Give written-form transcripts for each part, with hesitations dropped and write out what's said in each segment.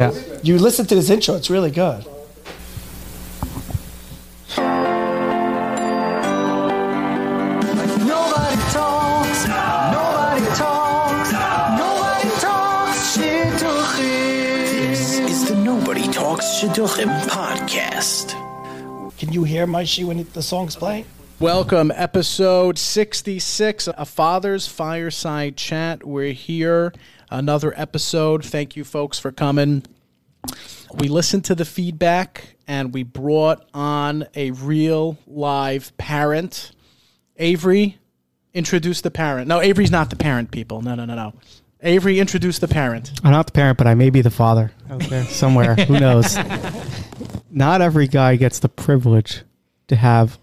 Yeah. You listen to this intro, it's really good. Shidurim podcast. Can you hear Maishi when the song's playing? Welcome, episode 66, A Father's Fireside Chat. We're here, another episode. Thank you, folks, for coming. We listened to the feedback, and we brought on a real live parent. Avery, introduce the parent. No, Avery's not the parent, people. No. Avery, introduce the parent. I'm not the parent, but I may be the father out there somewhere. Who knows? Not every guy gets the privilege to have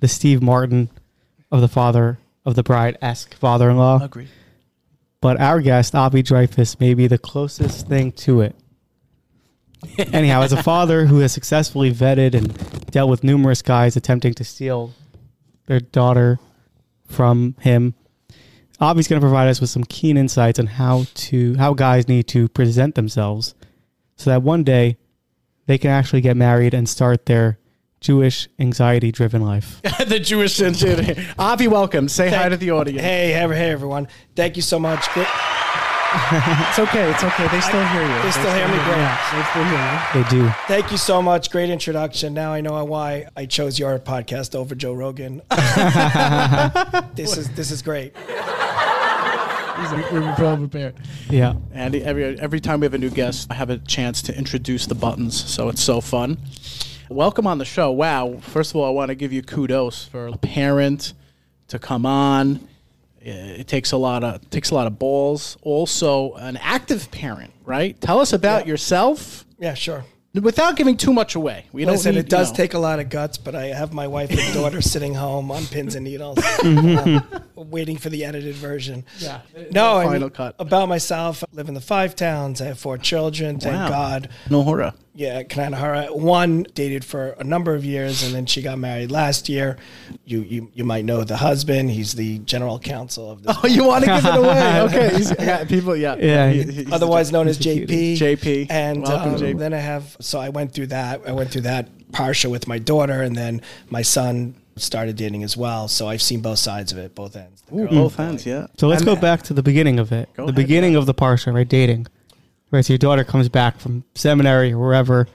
the Steve Martin of the father of the bride-esque father-in-law. Agree. But our guest, Avi Dreyfus, may be the closest thing to it. Anyhow, as a father who has successfully vetted and dealt with numerous guys attempting to steal their daughter from him, Avi's going to provide us with some keen insights on how guys need to present themselves so that one day they can actually get married and start their Jewish anxiety-driven life. The Jewish anxiety. Avi, welcome. Say hi to the audience. Hey, everyone. Thank you so much. It's okay. They still hear you. They still hear me. Great. Yeah. They do. Thank you so much. Great introduction. Now I know why I chose your podcast over Joe Rogan. This is great. We're well prepared. Yeah. And every time we have a new guest, I have a chance to introduce the buttons, so it's so fun. Welcome on the show. Wow. First of all, I want to give you kudos for a parent to come on. It takes a lot of balls. Also, an active parent, right? Tell us about yourself. Yeah, sure. Without giving too much away. It does take a lot of guts, but I have my wife and daughter sitting home on pins and needles, waiting for the edited version. Yeah. Final cut. About myself, I live in the 5 towns. I have 4 children. Thank God. No horror. Yeah, kind of horror. One dated for a number of years, and then she got married last year. You might know the husband. He's the general counsel of this. Oh, you want to give it away? Okay. Yeah. He's otherwise known as JP. JP. And welcome, JP. Then I have. So I went through that. I went through that parsha with my daughter, and then my son started dating as well. So I've seen both sides of it, both ends. Both ends. So let's go back to the beginning of it. Of the parsha, right? Dating. Right. So your daughter comes back from seminary or wherever,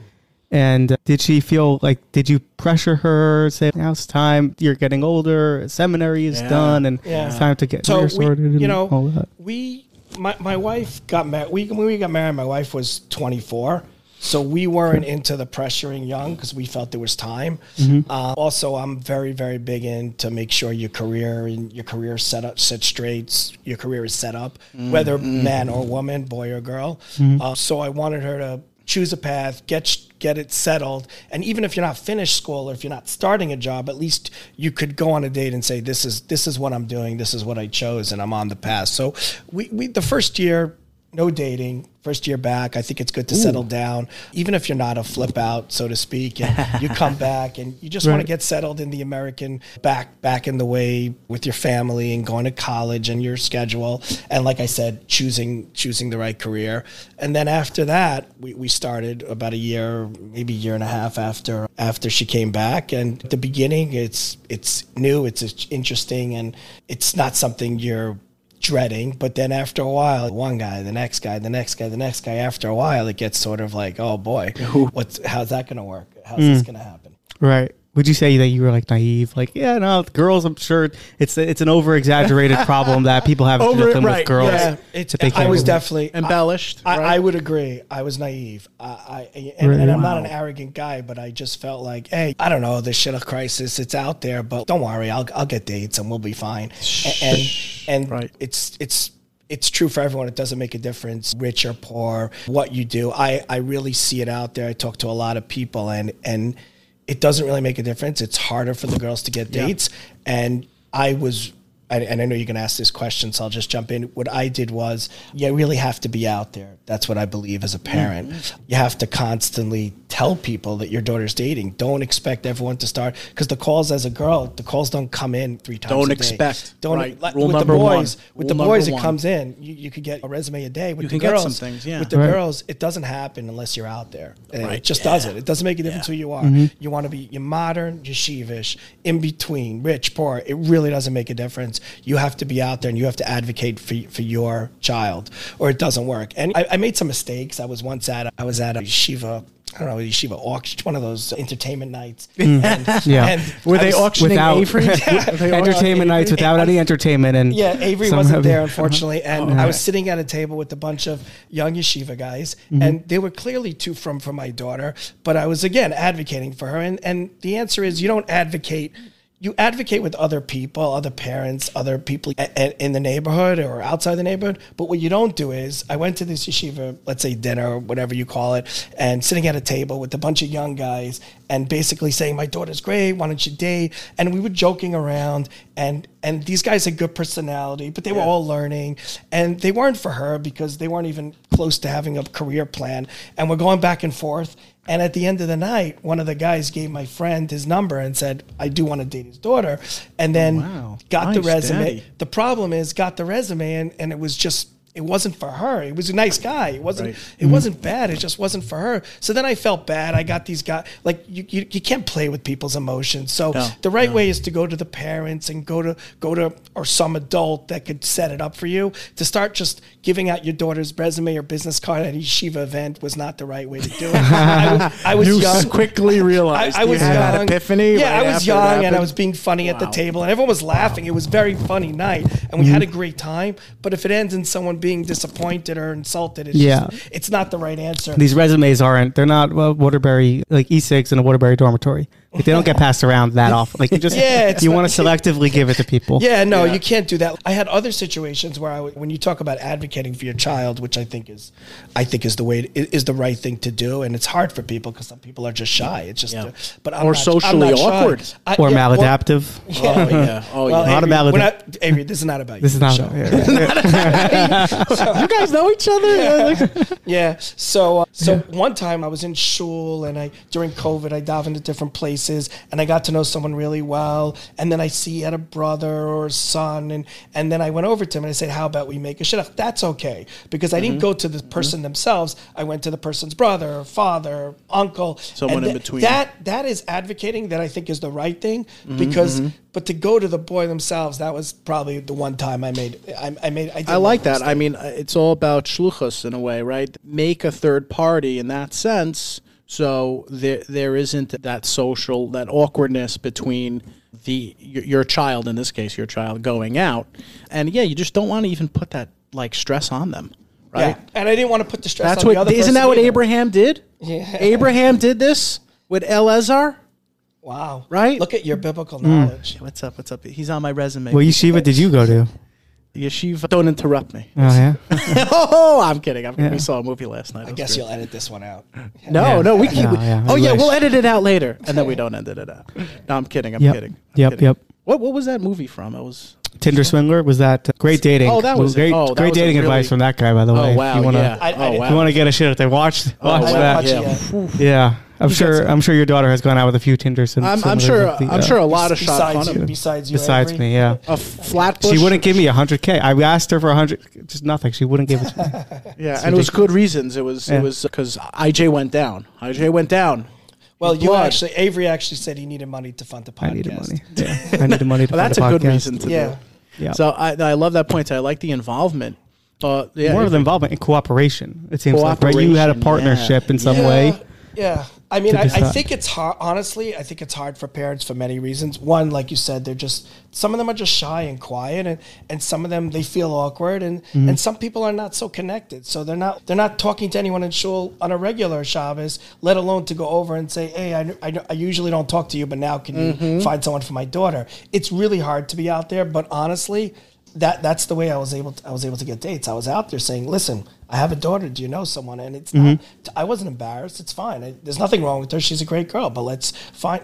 and did she feel like? Did you pressure her? Say, now it's time. You're getting older. Seminary is done, and it's time to get sorted. My wife got married. When we got married, my wife was 24. So we weren't into the pressuring young because we felt there was time. Mm-hmm. Also, I'm very, very big in to make sure your career is set up, whether man or woman, boy or girl. Mm-hmm. So I wanted her to choose a path, get it settled. And even if you're not finished school or if you're not starting a job, at least you could go on a date and say, this is what I'm doing. This is what I chose and I'm on the path. So we the first year, no dating. First year back, I think it's good to settle down, even if you're not a flip out, so to speak. And you come back and you just want to get settled in the American back in the way with your family and going to college and your schedule. And like I said, choosing the right career. And then after that, we started about a year, maybe a year and a half after she came back. And at the beginning, it's new, it's interesting, and it's not something you're dreading, but then after a while, one guy, the next guy, after a while, it gets sort of like, oh boy, how's that going to work? How's this going to happen? Right. Would you say that you were like naive? Like, girls, I'm sure it's an over-exaggerated problem that people have with girls. Yeah. I was definitely embellished. I would agree. I was naive. And I'm not an arrogant guy, but I just felt like, hey, I don't know, this shit of crisis, it's out there, but don't worry, I'll get dates and we'll be fine. It's true for everyone. It doesn't make a difference, rich or poor, what you do. I really see it out there. I talk to a lot of people, and it doesn't really make a difference. It's harder for the girls to get dates. And I was and I know you're going to ask this question, so I'll just jump in. What I did was, you really have to be out there. That's what I believe as a parent. Mm-hmm. You have to constantly tell people that your daughter's dating. Don't expect everyone to start, because the calls as a girl, the calls don't come in 3 times a day. Don't expect. Right. Like, rule number one. With the boys, it comes in. You could get a resume a day. With the girls, you can get some things, yeah. With the girls, it doesn't happen unless you're out there. Right. It just doesn't. It doesn't make a difference who you are. Mm-hmm. You want to be, you're modern, yeshivish, in between, rich, poor. It really doesn't make a difference. You have to be out there and you have to advocate for your child, or it doesn't work. And I made some mistakes. I was at a yeshiva, I don't know, yeshiva auction, one of those entertainment nights. Were they auctioning Avery? Entertainment nights without any entertainment. And yeah, Avery wasn't there, unfortunately. And I was sitting at a table with a bunch of young yeshiva guys, and they were clearly too from my daughter, but I was, again, advocating for her. And the answer is, you don't advocate. You advocate with other people, other parents, other people in the neighborhood or outside the neighborhood. But what you don't do is, I went to this yeshiva, let's say dinner or whatever you call it, and sitting at a table with a bunch of young guys and basically saying, my daughter's great, why don't you date? And we were joking around, and these guys had good personality, but they were all learning, and they weren't for her because they weren't even close to having a career plan. And we're going back and forth. And at the end of the night, one of the guys gave my friend his number and said, I do want to date his daughter. And then got the resume. Daddy. The problem is, got the resume, and it was just, it wasn't for her. It was a nice guy. It wasn't it wasn't bad. It just wasn't for her. So then I felt bad. I got these guys, like, you can't play with people's emotions. So the right way is to go to the parents and go to or some adult that could set it up for you. To start just giving out your daughter's resume or business card at a yeshiva event was not the right way to do it. I was you young. Quickly realized I was you had young. That epiphany. Yeah, right, I was young and I was being funny at the table, and everyone was laughing. It was a very funny night, and we had a great time. But if it ends in someone being disappointed or insulted, it's just, it's not the right answer. These resumes aren't, they're not Waterbury, like e-cigs in a Waterbury dormitory. Like, they don't get passed around that often. Like, you just you want to selectively give it to people. You can't do that. I had other situations where when you talk about advocating for your child, which I think is the way, is the right thing to do, and it's hard for people because some people are just shy. It's just but I'm or not, socially I'm awkward or maladaptive. Avery, this is not about you. This is not about you. So, you guys know each other? So one time I was in shul, and during COVID, I dove into different places, and I got to know someone really well, and then I see he had a brother or a son, and then I went over to him and I said, how about we make a shidduch? That's okay, because I didn't go to the person themselves. I went to the person's brother, father, uncle. Someone in between. That is advocating, that I think is the right thing, because... But to go to the boy themselves, that was probably the one time I like that. I mean, it's all about shluchos in a way, right? Make a third party in that sense, so there isn't that social, that awkwardness between your child, in this case, your child going out. And you just don't want to even put that, like, stress on them, right? Yeah. And I didn't want to put the stress on the other person. Isn't that what Abraham did? Yeah. Abraham did this with Eleazar. Wow. Right? Look at your biblical knowledge. What's up? He's on my resume. Well, yeshiva did you go to? Yeshiva. Don't interrupt me. Oh, yeah? I'm kidding. We saw a movie last night. I guess you'll edit this one out. No, we can't. We'll edit it out later. And then we don't edit it out. No, I'm kidding. Yep. What was that movie from? It was... Tinder Swindler, was that great dating? Oh, that was great. Great dating advice from that guy, by the way. Oh, wow. You want to get a shit if they watch that. Yeah. I'm sure your daughter has gone out with a few Tinder Swindlers. I'm sure a lot of shot fun of them. Besides me, yeah. A flat bush. She wouldn't give me $100K. I asked her for $100, just nothing. She wouldn't give it to me. And it was good reasons. It was because IJ went down. Well, Avery actually said he needed money to fund the podcast. I needed money to fund the podcast. That's a good reason to do it. Yeah. So I love that point. I like the involvement. More of the involvement in cooperation. It seems like, right? You had a partnership in some way. Yeah. I mean, I think it's hard. Honestly, I think it's hard for parents for many reasons. One, like you said, some of them are just shy and quiet, and some of them, they feel awkward, and some people are not so connected. So they're not talking to anyone in shul on a regular Shabbos, let alone to go over and say, hey, I usually don't talk to you, but now can you find someone for my daughter? It's really hard to be out there, but honestly, that's the way I was able to get dates. I was out there saying, listen, I have a daughter. Do you know someone? And it's not. I wasn't embarrassed. It's fine. There's nothing wrong with her. She's a great girl. But let's find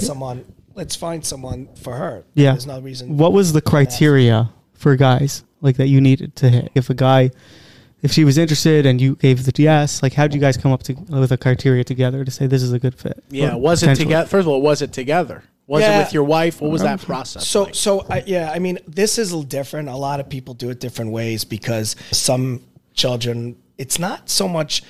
someone let's find someone for her. Yeah. There's no reason. What was the criteria for guys like that you needed to hit? If a guy, if she was interested and you gave the yes, like how did you guys come up to, with a criteria together to say this is a good fit? Yeah. Was it together? First of all, was it together? Was it with your wife? What was that process? So, like? I mean, this is different. A lot of people do it different ways because some children, it's not so much,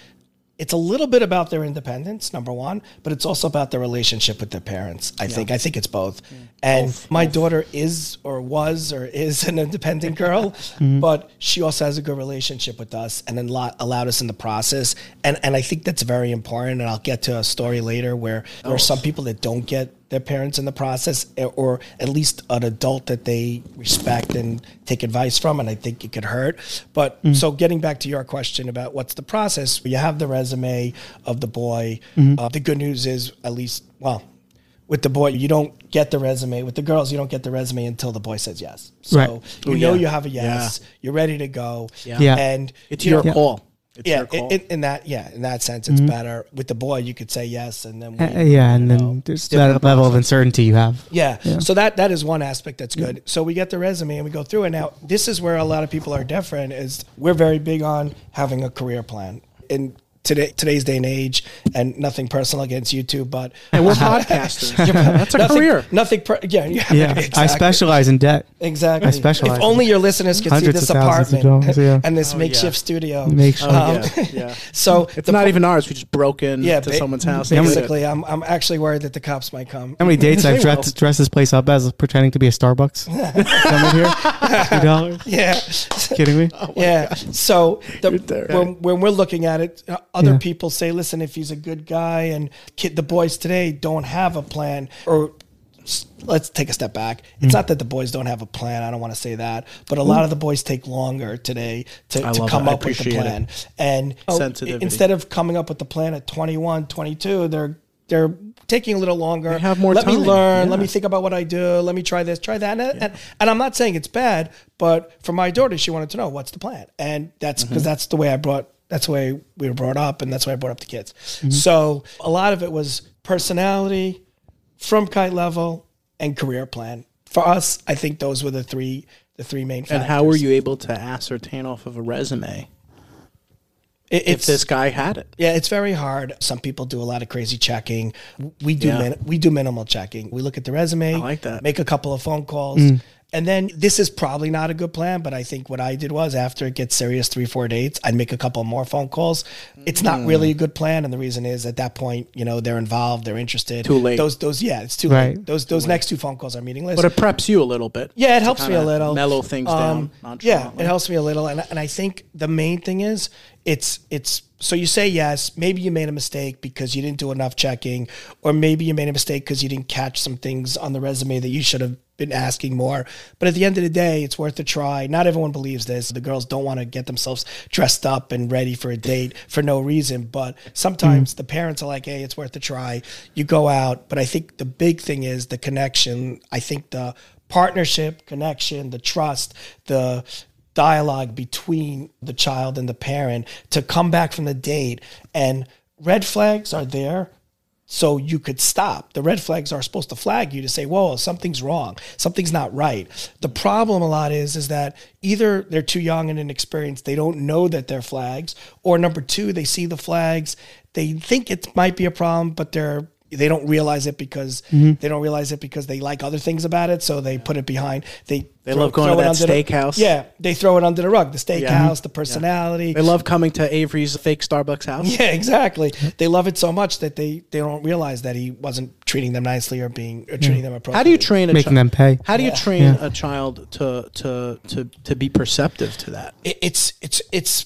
it's a little bit about their independence, number one, but it's also about their relationship with their parents. I think it's both. Yeah. And my daughter is or is an independent girl, but she also has a good relationship with us and then allowed us in the process. And I think that's very important. And I'll get to a story later where there are some people that don't get their parents in the process, or at least an adult that they respect and take advice from, and I think it could hurt. But so getting back to your question about what's the process, you have the resume of the boy. The good news is, at least, with the boy, you don't get the resume. With the girls, you don't get the resume until the boy says yes. So you have a yes. Yeah. You're ready to go. Yeah. Yeah. And it's your call. It's in that sense, it's better. With the boy, you could say yes, and then then there's that level of uncertainty you have. Yeah, yeah. So that is one aspect that's good. So we get the resume and we go through it. Now, this is where a lot of people are different. Is we're very big on having a career plan in today's day and age, and nothing personal against you two, but and we're podcasters. That's a career. Exactly. I specialize in debt. Exactly. If only your listeners could see this apartment and this makeshift studio. So it's not even ours. We just broke in to someone's house. Basically, I'm actually worried that the cops might come. How many dates I've dressed this place up as pretending to be a Starbucks? Come here. $2. Yeah. Kidding me? Oh yeah. God. So when we're looking at it, other people say, listen, if he's a good guy and the boys today don't have a plan, or let's take a step back. It's not that the boys don't have a plan. I don't want to say that, but a lot of the boys take longer today to come up with the plan. And instead of coming up with the plan at 21, 22, they're taking a little longer. They have more time. Let me learn. Yeah. Let me think about what I do. Let me try this, try that. And I'm not saying it's bad, but for my daughter, she wanted to know what's the plan. And that's because that's the way that's the way we were brought up, and that's why I brought up the kids. So a lot of it was personality, from kite level, and career plan. For us, I think those were the three main factors. And how were you able to ascertain off of a resume if this guy had it? Yeah, it's very hard. Some people do a lot of crazy checking. We do we do minimal checking. We look at the resume, I like that. Make a couple of phone calls, and then this is probably not a good plan, but I think what I did was after it gets serious, 3-4 dates, I'd make a couple more phone calls. It's not really a good plan. And the reason is at that point, they're involved, they're interested. Too late. It's too late. Those next two phone calls are meaningless. But it preps you a little bit. Yeah, it helps me a little. Mellow things down. Yeah, it helps me a little. And I think the main thing is it's so you say yes, maybe you made a mistake because you didn't do enough checking, or maybe you made a mistake because you didn't catch some things on the resume that you should have been asking more. But at the end of the day, it's worth a try. Not everyone believes this. The girls don't want to get themselves dressed up and ready for a date for no reason. But sometimes the parents are like, hey, it's worth a try. You go out. But I think the big thing is the connection. I think the partnership, connection, the trust, the dialogue between the child and the parent to come back from the date. And red flags are there. So you could stop. The red flags are supposed to flag you to say, whoa, something's wrong. Something's not right. The problem a lot is that either they're too young and inexperienced. They don't know that they're flags. Or number two, they see the flags. They think it might be a problem, but they don't realize it because they like other things about it. So they put it behind. They love going to that steakhouse. They throw it under the rug. The steakhouse, the personality. They love coming to Avery's fake Starbucks house. Yeah, exactly. They love it so much that they don't realize that he wasn't treating them nicely or treating them appropriately. How do you train them pay? How do you train a child to be perceptive to that? It's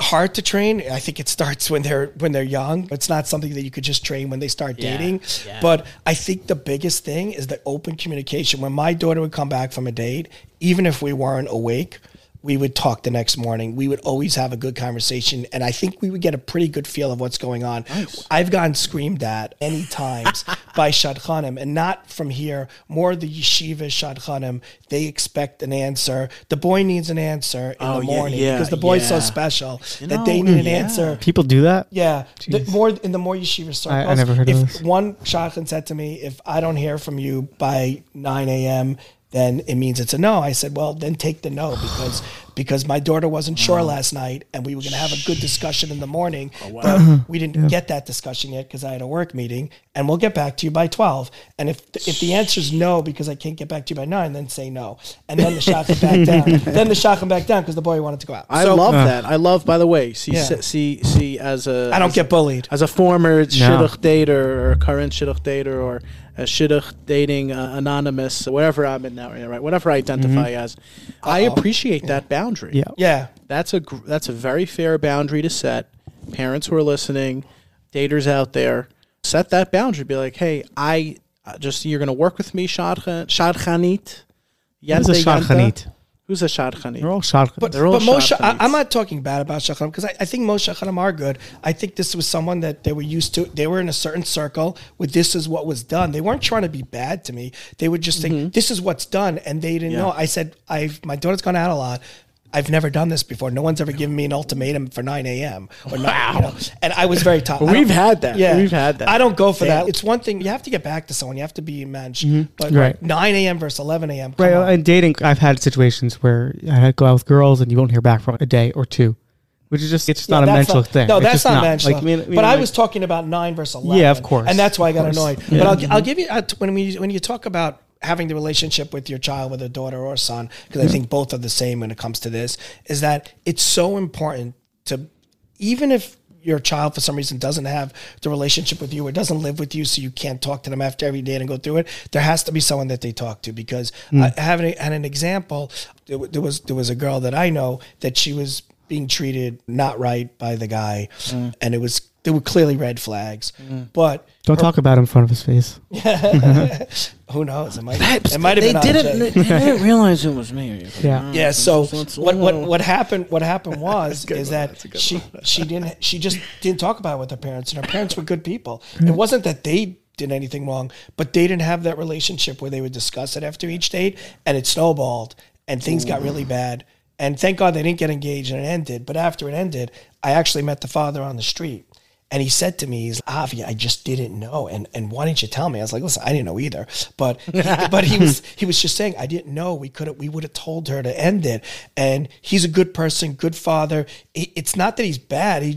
hard to train. I think it starts when they're young. It's not something that you could just train when they start dating. Yeah. But I think the biggest thing is the open communication. When my daughter would come back from a date, even if we weren't awake, We would talk the next morning. We would always have a good conversation. And I think we would get a pretty good feel of what's going on. Nice. I've gotten screamed at many times by Shadchanim, and not from here, more the yeshiva Shadchanim. They expect an answer. The boy needs an answer in the morning because the boy's so special that they need an answer. People do that? Yeah. The more yeshiva circles. I never heard of this. One Shadchan said to me, if I don't hear from you by 9 a.m., then it means it's a no. I said, well, then take the no because my daughter wasn't sure last night and we were going to have a good discussion in the morning. Oh, wow. But we didn't get that discussion yet because I had a work meeting, and we'll get back to you by 12. And if the answer is no because I can't get back to you by 9, then say no. And then the shotgun back down. Then the shotgun back down because the boy wanted to go out. I love that. I love, by the way, get bullied. As a former shidduch dater or current shidduch dater or a shidduch dating anonymous, whatever I'm in now, right? Whatever I identify as. I appreciate that boundary. Yeah. That's a very fair boundary to set. Parents who are listening, daters out there, set that boundary. Be like, hey, you're going to work with me, Shadchanit. Who's a Shadchanit? Who's a Shadchanit? They're all Shadchanit. But most, I'm not talking bad about Shadchanim because I think most Shadchanim are good. I think this was someone that they were used to. They were in a certain circle where this is what was done. They weren't trying to be bad to me. They would just think, this is what's done, and they didn't know. I said, my daughter's gone out a lot. I've never done this before. No one's ever given me an ultimatum for 9 a.m. Or wow. And I was very tough. We've had that. Yeah. We've had that. I don't go for that. It's one thing. You have to get back to someone. You have to be managed. Mm-hmm. But like 9 a.m. versus 11 a.m. Right. And dating, I've had situations where I go out with girls and you won't hear back for a day or two. Which is not a mental thing. No, that's not mental. I was talking about 9 versus 11. Yeah, of course. And that's why I got annoyed. Yeah. But I'll give you, when you talk about having the relationship with your child, whether daughter or son, because I think both are the same when it comes to this, is that it's so important to, even if your child for some reason doesn't have the relationship with you or doesn't live with you, so you can't talk to them after every date and go through it, there has to be someone that they talk to. Because an example, there was a girl that I know that she was being treated not right by the guy, and there were clearly red flags, but don't talk about him in front of his face. Who knows? It might have been. They didn't realize it was me. So what happened? What happened was that she just didn't talk about it with her parents, and her parents were good people. It wasn't that they did anything wrong, but they didn't have that relationship where they would discuss it after each date, and it snowballed, and things got really bad. And thank God they didn't get engaged and it ended. But after it ended, I actually met the father on the street. And he said to me, he's like, Avi, I just didn't know. And why didn't you tell me? I was like, listen, I didn't know either. But he was just saying, I didn't know. We would have told her to end it. And he's a good person, good father. It's not that he's bad. He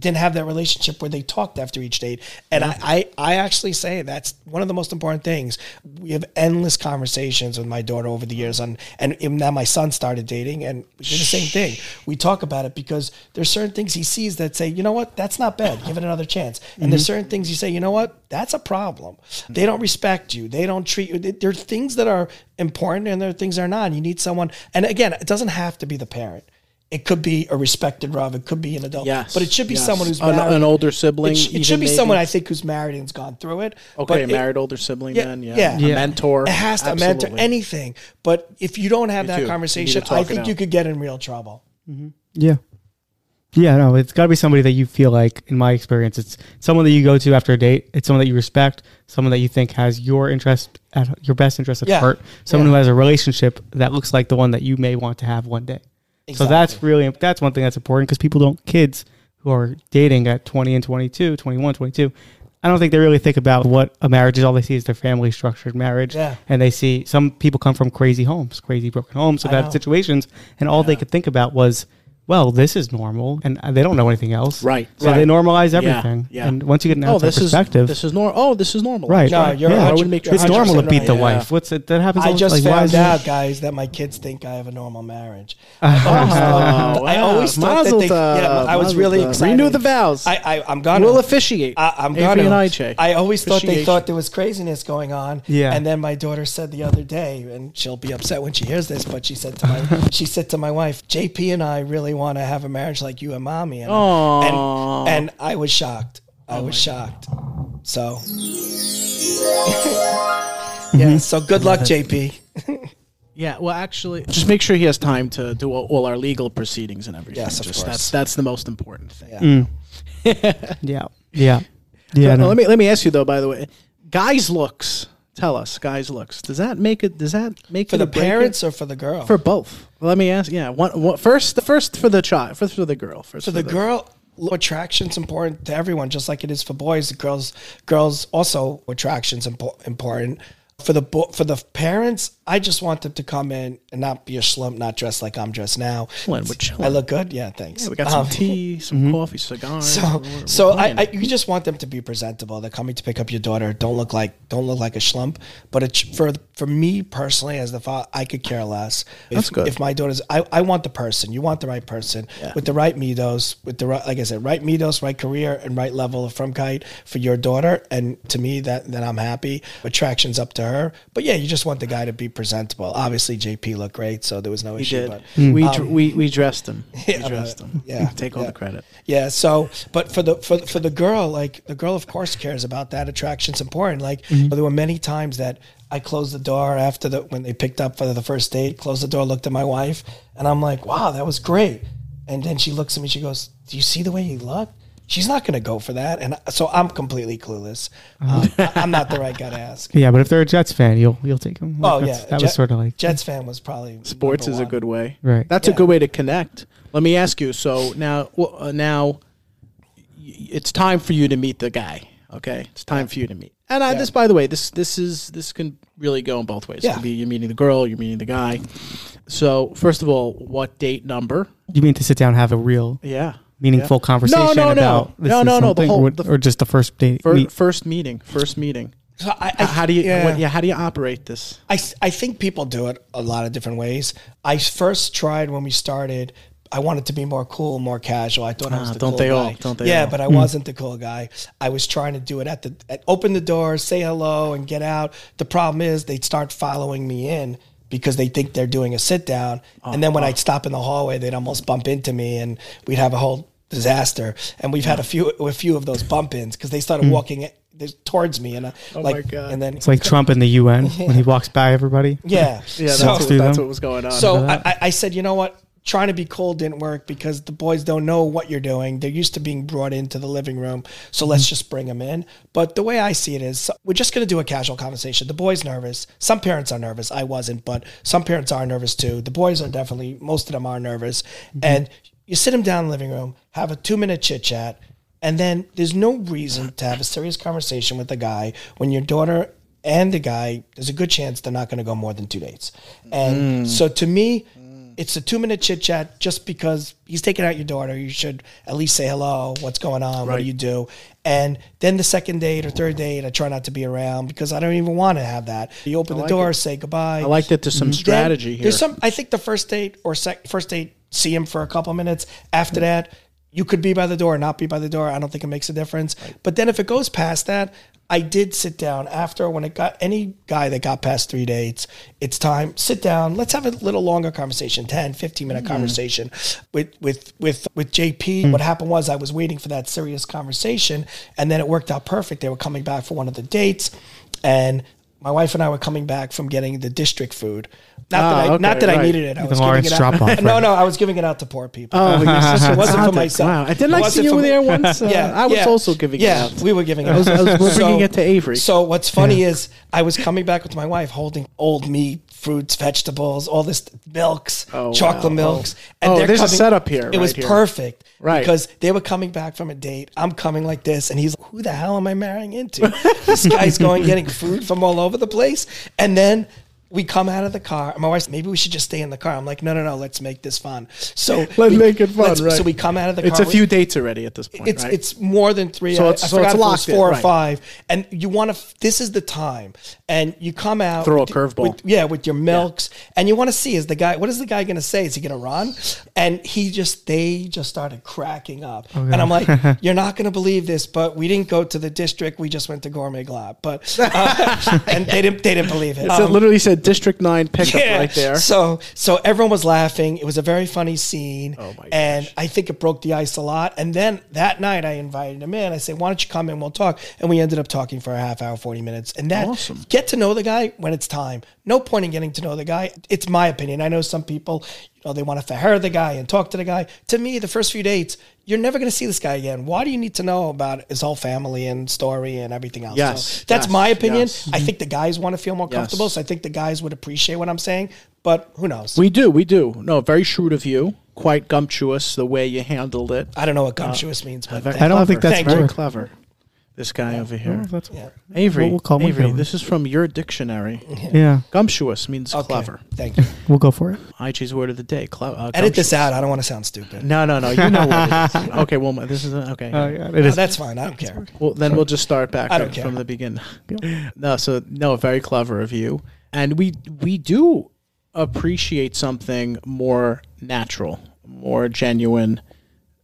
didn't have that relationship where they talked after each date. And I actually say that's one of the most important things. We have endless conversations with my daughter over the years and now my son started dating and we do the same thing. We talk about it because there's certain things he sees that say, you know what, that's not bad. Give it another chance. And there's certain things you say, you know what, that's a problem. They don't respect you. They don't treat you. There are things that are important and there are things that are not. You need someone. And again, it doesn't have to be the parent. It could be a respected Rav. It could be an adult. Yes, but it should be someone who's married. An older sibling. It should be someone I think who's married and's gone through it. Okay, married older sibling then. Yeah. A mentor. It has to a mentor, anything. But if you don't have that conversation, I think you could get in real trouble. Mm-hmm. Yeah. Yeah, no, it's got to be somebody that you feel like, in my experience, it's someone that you go to after a date. It's someone that you respect, someone that you think has your best interest at heart, someone who has a relationship that looks like the one that you may want to have one day. Exactly. So that's one thing that's important because kids who are dating at 20 and 22, 21, 22, I don't think they really think about what a marriage is. All they see is their family structured marriage. Yeah. And they see some people come from crazy homes, crazy broken homes, so bad situations. And all they could think about was, well, this is normal. And they don't know anything else. Right. So they normalize everything. Yeah. And once you get an outside perspective. This is normal. Right. No, it's normal to beat the wife. What's it? That happens. I just found out, guys, that my kids think I have a normal marriage. I always thought that I was really excited. Renew the vows. I'm going to. We'll officiate. I'm going to. I always thought they thought there was craziness going on. Yeah. And then my daughter said the other day, and she'll be upset when she hears this, but she said to my wife, JP and I really want to have a marriage like you and mommy, and I was shocked. God. So yeah, so good luck, JP. Yeah, well, actually, just make sure he has time to do all our legal proceedings and everything. Yes, of course. That's the most important thing. Yeah. Mm. Yeah. No. Let me ask you though. By the way, guys' looks. Tell us, guys' looks. Does that make it for the parents or for the girl? For both. Let me ask. Yeah. First for the child. First for the girl. First for the girl. Attraction's important to everyone, just like it is for boys. Girls also attraction's important. For the parents, I just want them to come in and not be a schlump, not dressed like I'm dressed now. I look good? Yeah, thanks. Yeah, we got some tea, some coffee, cigars. You just want them to be presentable. They're coming to pick up your daughter. Don't look like a schlump. But for me personally, as the father, I could care less. That's good. If my daughter's, I want the person. You want the right person with the right midos, with the right, like I said, right midos, right career, and right level of Frumkite for your daughter. And to me, then I'm happy. Attraction's up to her. But yeah, you just want the guy to be presentable. Obviously, JP looked great, so there was no issue. But we dressed him. Yeah, we dressed him. Yeah, take all the credit. Yeah. So, but for the girl, like the girl, of course, cares about that. Attraction's important. Like there were many times that I closed the door after when they picked up for the first date. Closed the door, looked at my wife, and I'm like, wow, that was great. And then she looks at me. She goes, do you see the way he looked? She's not going to go for that, and so I'm completely clueless. I'm not the right guy to ask. Yeah, but if they're a Jets fan, you'll take them. Like, oh yeah, that was sort of like Jets fan was probably sports is a good way. Right, that's a good way to connect. Let me ask you. So now, it's time for you to meet the guy. Okay, it's time for you to meet. And this, by the way, this can really go in both ways. Yeah. It can be you're meeting the girl, you're meeting the guy. So first of all, what date number? You mean to sit down and have a real meaningful conversation about this or just the first date? First meeting. So how do you operate this? I think people do it a lot of different ways. I first tried when we started. I wanted to be more cool, more casual. I thought I was the cool guy. Don't they all? But I wasn't the cool guy. I was trying to do it open the door, say hello, and get out. The problem is they'd start following me in, because they think they're doing a sit down. And then when I'd stop in the hallway, they'd almost bump into me and we'd have a whole disaster. And we've had a few of those bump ins because they started walking towards me. And my God. And then it's like Trump in the UN when he walks by everybody. Yeah. That's what was going on. So I said, you know what? Trying to be cool didn't work because the boys don't know what you're doing. They're used to being brought into the living room. So let's just bring them in. But the way I see it is we're just going to do a casual conversation. The boy's nervous. Some parents are nervous. I wasn't, but some parents are nervous too. The boys are definitely, most of them are nervous. And you sit them down in the living room, have a 2-minute chit chat. And then there's no reason to have a serious conversation with the guy when your daughter and the guy, there's a good chance they're not going to go more than 2 dates. And so to me, it's a 2-minute chit-chat just because he's taking out your daughter. You should at least say hello, what's going on, what do you do? And then the second date or third date, I try not to be around because I don't even want to have that. You open the door, say goodbye. I like that there's some strategy here. I think the first date or first date, see him for a couple minutes. After that, you could be by the door or not be by the door. I don't think it makes a difference. Right. But then if it goes past that, I did sit down after when it got any guy that got past 3 dates, it's time, sit down. Let's have a little longer conversation, 10, 15-minute conversation with JP. What happened was I was waiting for that serious conversation and then it worked out perfect. They were coming back for one of the dates and my wife and I were coming back from getting the district food. I needed it. I was giving it out. Right? No, I was giving it out to poor people. Oh, it wasn't for myself. Wow. Didn't I see you there once? I was also giving it out. Yeah, we were giving it out. I was bringing it to Avery. So what's funny is I was coming back with my wife holding old meat, fruits, vegetables, all this milks, chocolate milks. And there's a setup here. It was perfect. Right. Because they were coming back from a date. I'm coming like this. And he's like, who the hell am I marrying into? This guy's getting food from all over the place. And then we come out of the car. My wife said, maybe we should just stay in the car. I'm like, no, let's make this fun. So let's make it fun, right? So we come out of the car. It's a few dates already at this point, right? It's more than 3. So I forgot if it was four or five. And you want to, this is the time. And you come out. Throw a curveball. With your milks. Yeah. And you want to see, what is the guy going to say? Is he going to run? And they just started cracking up. Oh, and I'm like, you're not going to believe this, but we didn't go to the district. We just went to Gourmet Glob. But, and they didn't believe it. So it literally said, District 9 pickup right there. So everyone was laughing. It was a very funny scene. Oh my gosh. And I think it broke the ice a lot. And then that night I invited him in. I said, why don't you come in? We'll talk. And we ended up talking for a half hour, 40 minutes. And that, get to know the guy when it's time. No point in getting to know the guy. It's my opinion. I know some people, you know, they want to fahar the guy and talk to the guy. To me, the first few dates, you're never going to see this guy again. Why do you need to know about his whole family and story and everything else? Yes. So that's my opinion. Yes. I think the guys want to feel more comfortable. So I think the guys would appreciate what I'm saying, but who knows? We do. No, very shrewd of you. Quite gumptious the way you handled it. I don't know what gumptious means, but I don't think that's very clever. This guy over here. No, that's Avery. We'll call Avery. This is from your dictionary. Yeah. Gumptious means clever. Thank you. We'll go for it. Aichi's word of the day. Edit this out. I don't want to sound stupid. No. You know what it is. Okay, well, this is... Okay. Yeah, it is. That's fine. I don't care. Well, then we'll just start back from the beginning. Yeah. No, very clever of you. And we do appreciate something more natural, more genuine.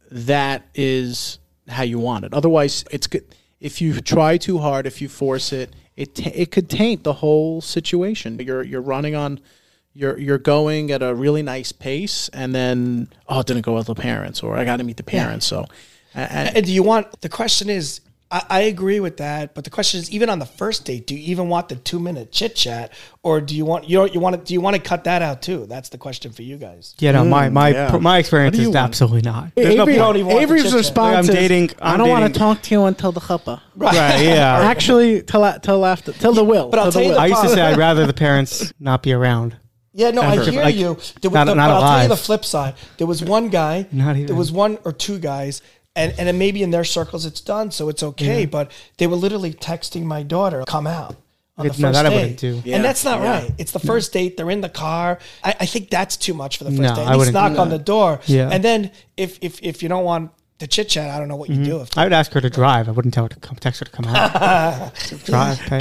That is how you want it. Otherwise, it's good. If you try too hard, if you force it, it could taint the whole situation. You're running on, you're going at a really nice pace, and then it didn't go with the parents, or I got to meet the parents. Yeah. So, and do you want? The question is, I agree with that, but the question is, even on the first date, do you even want the 2-minute chit chat, or do you want do you want to cut that out too? That's the question for you guys. Yeah, no, my experience is absolutely not. Avery's response is, I don't want to talk to you until the chuppah. Right, yeah. Actually, till after, till the will. But I'll tell you, I used to say I'd rather the parents not be around. Yeah, no, ever. I hear you. I'll tell you the flip side. There was one guy. There was one or two guys. And maybe in their circles it's done, so it's okay. Yeah. But they were literally texting my daughter, "Come out." On the first date. I wouldn't do. Yeah. And that's not right. It's the first date. They're in the car. I think that's too much for the first date. At least knock on the door. Yeah. And then if you don't want the chit chat, I don't know what you do. I would ask her to drive. I wouldn't tell her to come. Text her to come out.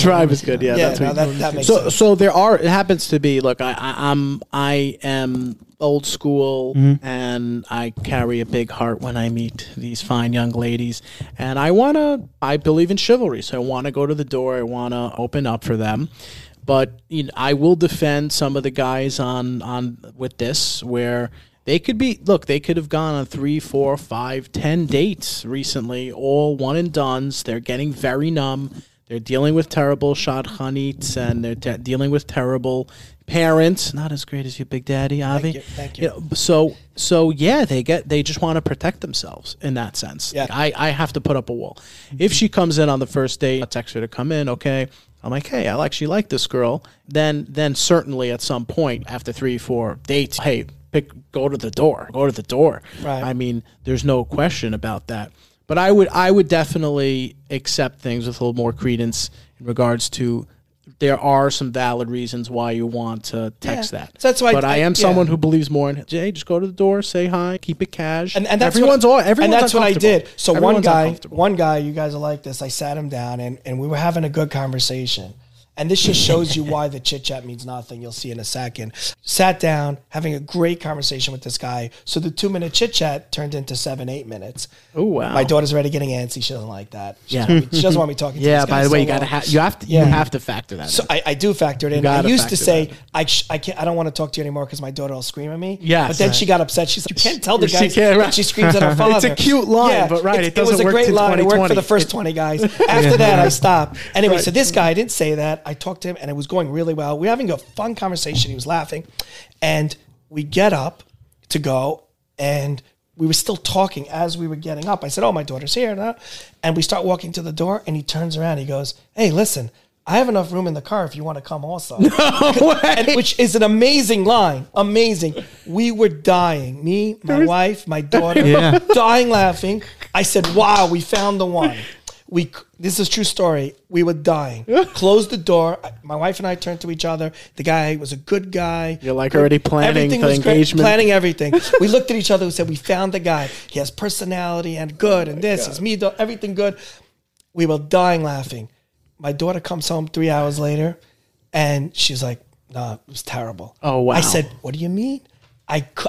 Drive is good. Yeah, that's that makes sense. So there are. It happens to be. Look, I am old school, and I carry a big heart when I meet these fine young ladies. And I believe in chivalry, so I want to go to the door. I want to open up for them. But I will defend some of the guys on with this where. They could have gone on 3, 4, 5, 10 dates recently, all one and dones. They're getting very numb. They're dealing with terrible shadchanits, and they're dealing with terrible parents. Not as great as your big daddy, Avi. Thank you. They just want to protect themselves in that sense. Yeah. I have to put up a wall. If she comes in on the first date, I text her to come in, okay. I'm like, hey, I actually like this girl. Then certainly at some point after 3, 4 dates, hey, go to the door. Go to the door. Right. I mean, there's no question about that. But I would definitely accept things with a little more credence in regards to there are some valid reasons why you want to text that. So that's why. But I am someone who believes more in, hey, just go to the door, say hi, keep it cash, and that's what I did. So one guy, you guys are like this. I sat him down and we were having a good conversation. And this just shows you why the chit-chat means nothing. You'll see in a second. Sat down, having a great conversation with this guy. So the 2-minute chit-chat turned into 7-8 minutes. Oh, wow. My daughter's already getting antsy. She doesn't like that. She doesn't want me talking to this guy. Yeah, by the way, you have to factor that in. So I do factor it in. I used to say, I don't want to talk to you anymore because my daughter will scream at me. Yeah. But then she got upset. She's like, you can't tell the guy that she screams at her father. It's a cute line, but it doesn't work. It was a great line. It worked for the first 20 guys. After that, I stopped. Anyway, so this guy, I didn't say that. I talked to him and it was going really well. We were having a fun conversation. He was laughing. And we get up to go and we were still talking as we were getting up. I said, my daughter's here now. And we start walking to the door and he turns around. He goes, hey, listen, I have enough room in the car if you want to come also. No way. Which is an amazing line. Amazing. We were dying. Me, my wife, my daughter, dying laughing. I said, wow, we found the one. This is a true story. We were dying. Closed the door. My wife and I turned to each other. The guy was a good guy. You're like already planning the engagement. Planning everything. We looked at each other and said, we found the guy. He has personality and good and this. It's me, everything good. We were dying laughing. My daughter comes home 3 hours later and she's like, nah, it was terrible. Oh, wow. I said, what do you mean?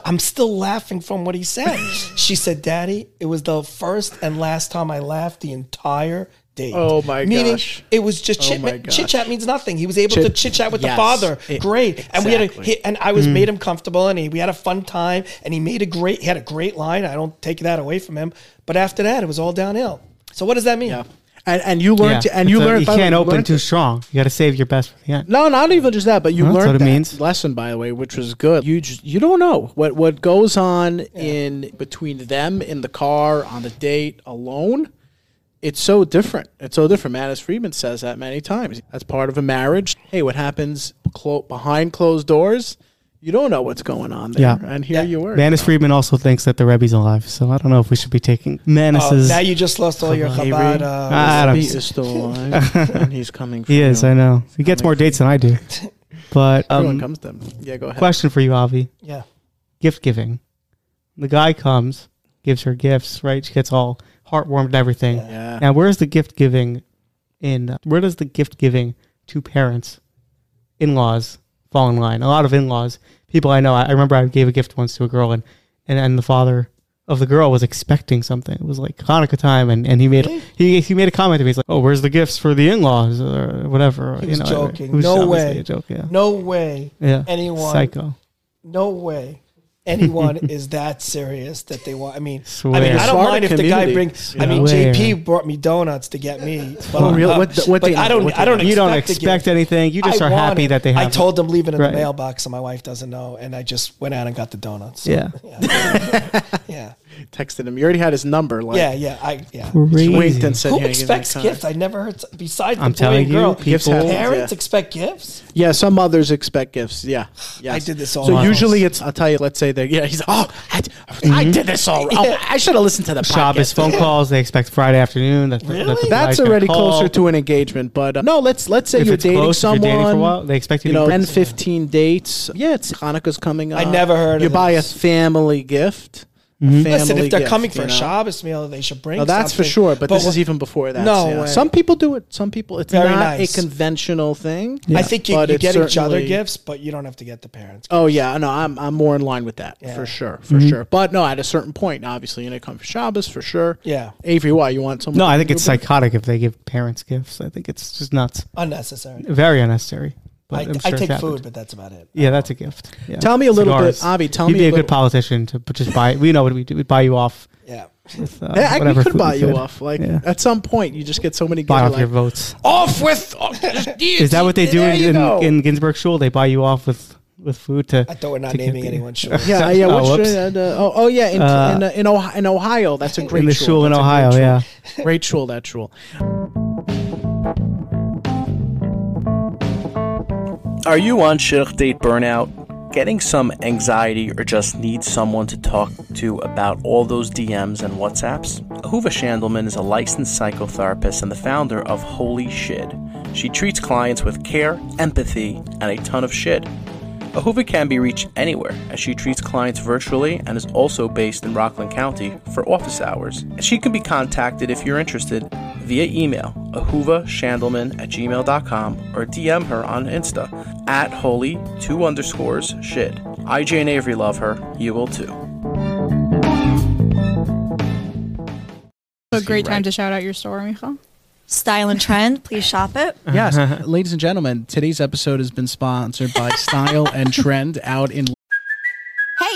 I'm still laughing from what he said. She said, Daddy, it was the first and last time I laughed the entire date. Oh my gosh. Meaning it was just chit chat means nothing. He was able to chit chat with the father. Great. Exactly. And we had made him comfortable, and we had a fun time, and he had a great line. I don't take that away from him. But after that, it was all downhill. So what does that mean? Yeah. And you learn you can't open too strong. You got to save your best for the end. No, not even just that, but you learned that lesson, by the way, which was good. You don't know what goes on in between them in the car, on the date, alone. It's so different. It's so different. Manis Friedman says that many times. That's part of a marriage. Hey, what happens behind closed doors? You don't know what's going on there, and here you were. Manis Friedman also thinks that the Rebbe's alive, so I don't know if we should be taking Manis's... now you just lost all your Chabad. The Rebbe is still alive, and he's coming for you. Yes, I know. He gets more dates than I do. But everyone comes to him. Yeah, go ahead. Question for you, Avi. Yeah. Gift giving. The guy comes, gives her gifts, right? She gets all heartwarmed and everything. Yeah. Now, where's the gift giving in... Where does the gift giving to parents, in-laws... fall in line? A lot of in-laws, people I know, I remember I gave a gift once to a girl, and the father of the girl was expecting something. It was like Hanukkah time, and he made a comment to me. He's like, "Oh, where's the gifts for the in-laws or whatever?" He was joking. No way. A joke, yeah. No way. Yeah. Anyone. Psycho. No way. Anyone is that serious that they want? I mean, I don't mind if the guy brings. Yeah. I mean, JP brought me donuts to get me. I don't expect anything. You just are happy that they have. I told them leave it in the mailbox, and my wife doesn't know. And I just went out and got the donuts. So, yeah. Texted him. You already had his number. Like, who expects gifts? I never heard. Besides the boy and girl, parents expect gifts. Yeah, some mothers expect gifts. Yeah, I did this all. So usually it's. I'll tell you. Let's say that. Yeah, he's. Oh, I did this all. Oh, I should have listened to the podcast. Shabbos phone calls. They expect Friday afternoon. That's already closer to an engagement. But no, let's say you're dating someone. You're dating for a while, they expect you to 10-15 dates. Yeah, it's Hanukkah's coming up. I never heard of this. You buy a family gift. Listen, if they're coming for a Shabbos meal, they should bring something. That's for sure, but this is even before that. No way. Some people do it. Some people, it's not a conventional thing. Yeah. I think you get each other gifts, but you don't have to get the parents' gifts. Oh, yeah. No, I'm more in line with that, for sure, for sure. But no, at a certain point, obviously, you know, come for Shabbos, for sure. Yeah. Avery, why? You want someone? No, I think it's psychotic if they give parents gifts. I think it's just nuts. Unnecessary. Very unnecessary. I take food, but that's about it. Yeah, that's a gift. Yeah. Tell me a little bit, Avi. You'd be a good politician to just buy. We know what we do. We'd buy you off. Yeah. With, we could buy you off. Like at some point, you just get so many. Buy off your votes. Off with. Is that what they do in Ginsburg Shul? They buy you off with food to. I thought we're not naming anyone. Shul. Yeah, yeah. In Ohio, that's a great. In the shul in Ohio, yeah. Great shul, that shul. Are you on shidduch date burnout, getting some anxiety, or just need someone to talk to about all those DMs and WhatsApps? Ahuva Shandelman is a licensed psychotherapist and the founder of Holy Shid. She treats clients with care, empathy, and a ton of shid. Ahuva can be reached anywhere, as she treats clients virtually and is also based in Rockland County for office hours. And she can be contacted if you're interested via email, ahuvashandelman@gmail.com, or DM her on Insta, @holy_shid. IJ and Avery love her. You will too. A great time to shout out your store, Michal. Style and Trend, please shop it. Yes, ladies and gentlemen, today's episode has been sponsored by Style and Trend out in... Hey,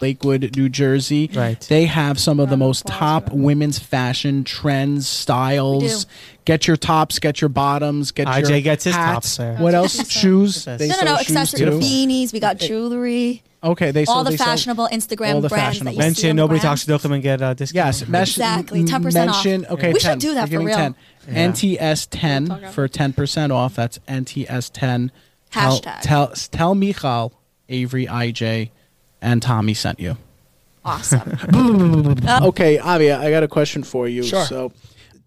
Lakewood, New Jersey. Right. They have some of the most top women's fashion trends, styles. Get your tops, get your bottoms, get IJ your gets his hats. Tops there. What else? Shoes. Accessories, beanies. We got jewelry. Okay, all the fashionable Instagram brands. Mention nobody talks to them and get a discount. Yes, exactly. 10% off. Okay, we should do that for real. 10. Yeah. NTS 10 for 10% off. That's NTS 10. Hashtag. Tell Michal, Avery, IJ, and Tommy sent you. Awesome. Okay, Avi, I got a question for you. Sure. So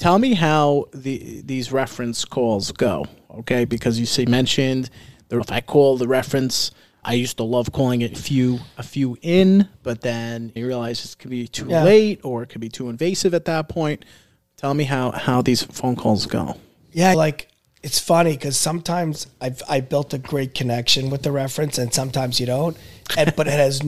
Tell me how these reference calls go, okay? Because you see mentioned, if I call the reference, I used to love calling it a few in, but then you realize it could be too late or it could be too invasive at that point. Tell me how these phone calls go. Yeah, like it's funny because sometimes I built a great connection with the reference and sometimes you don't, but it has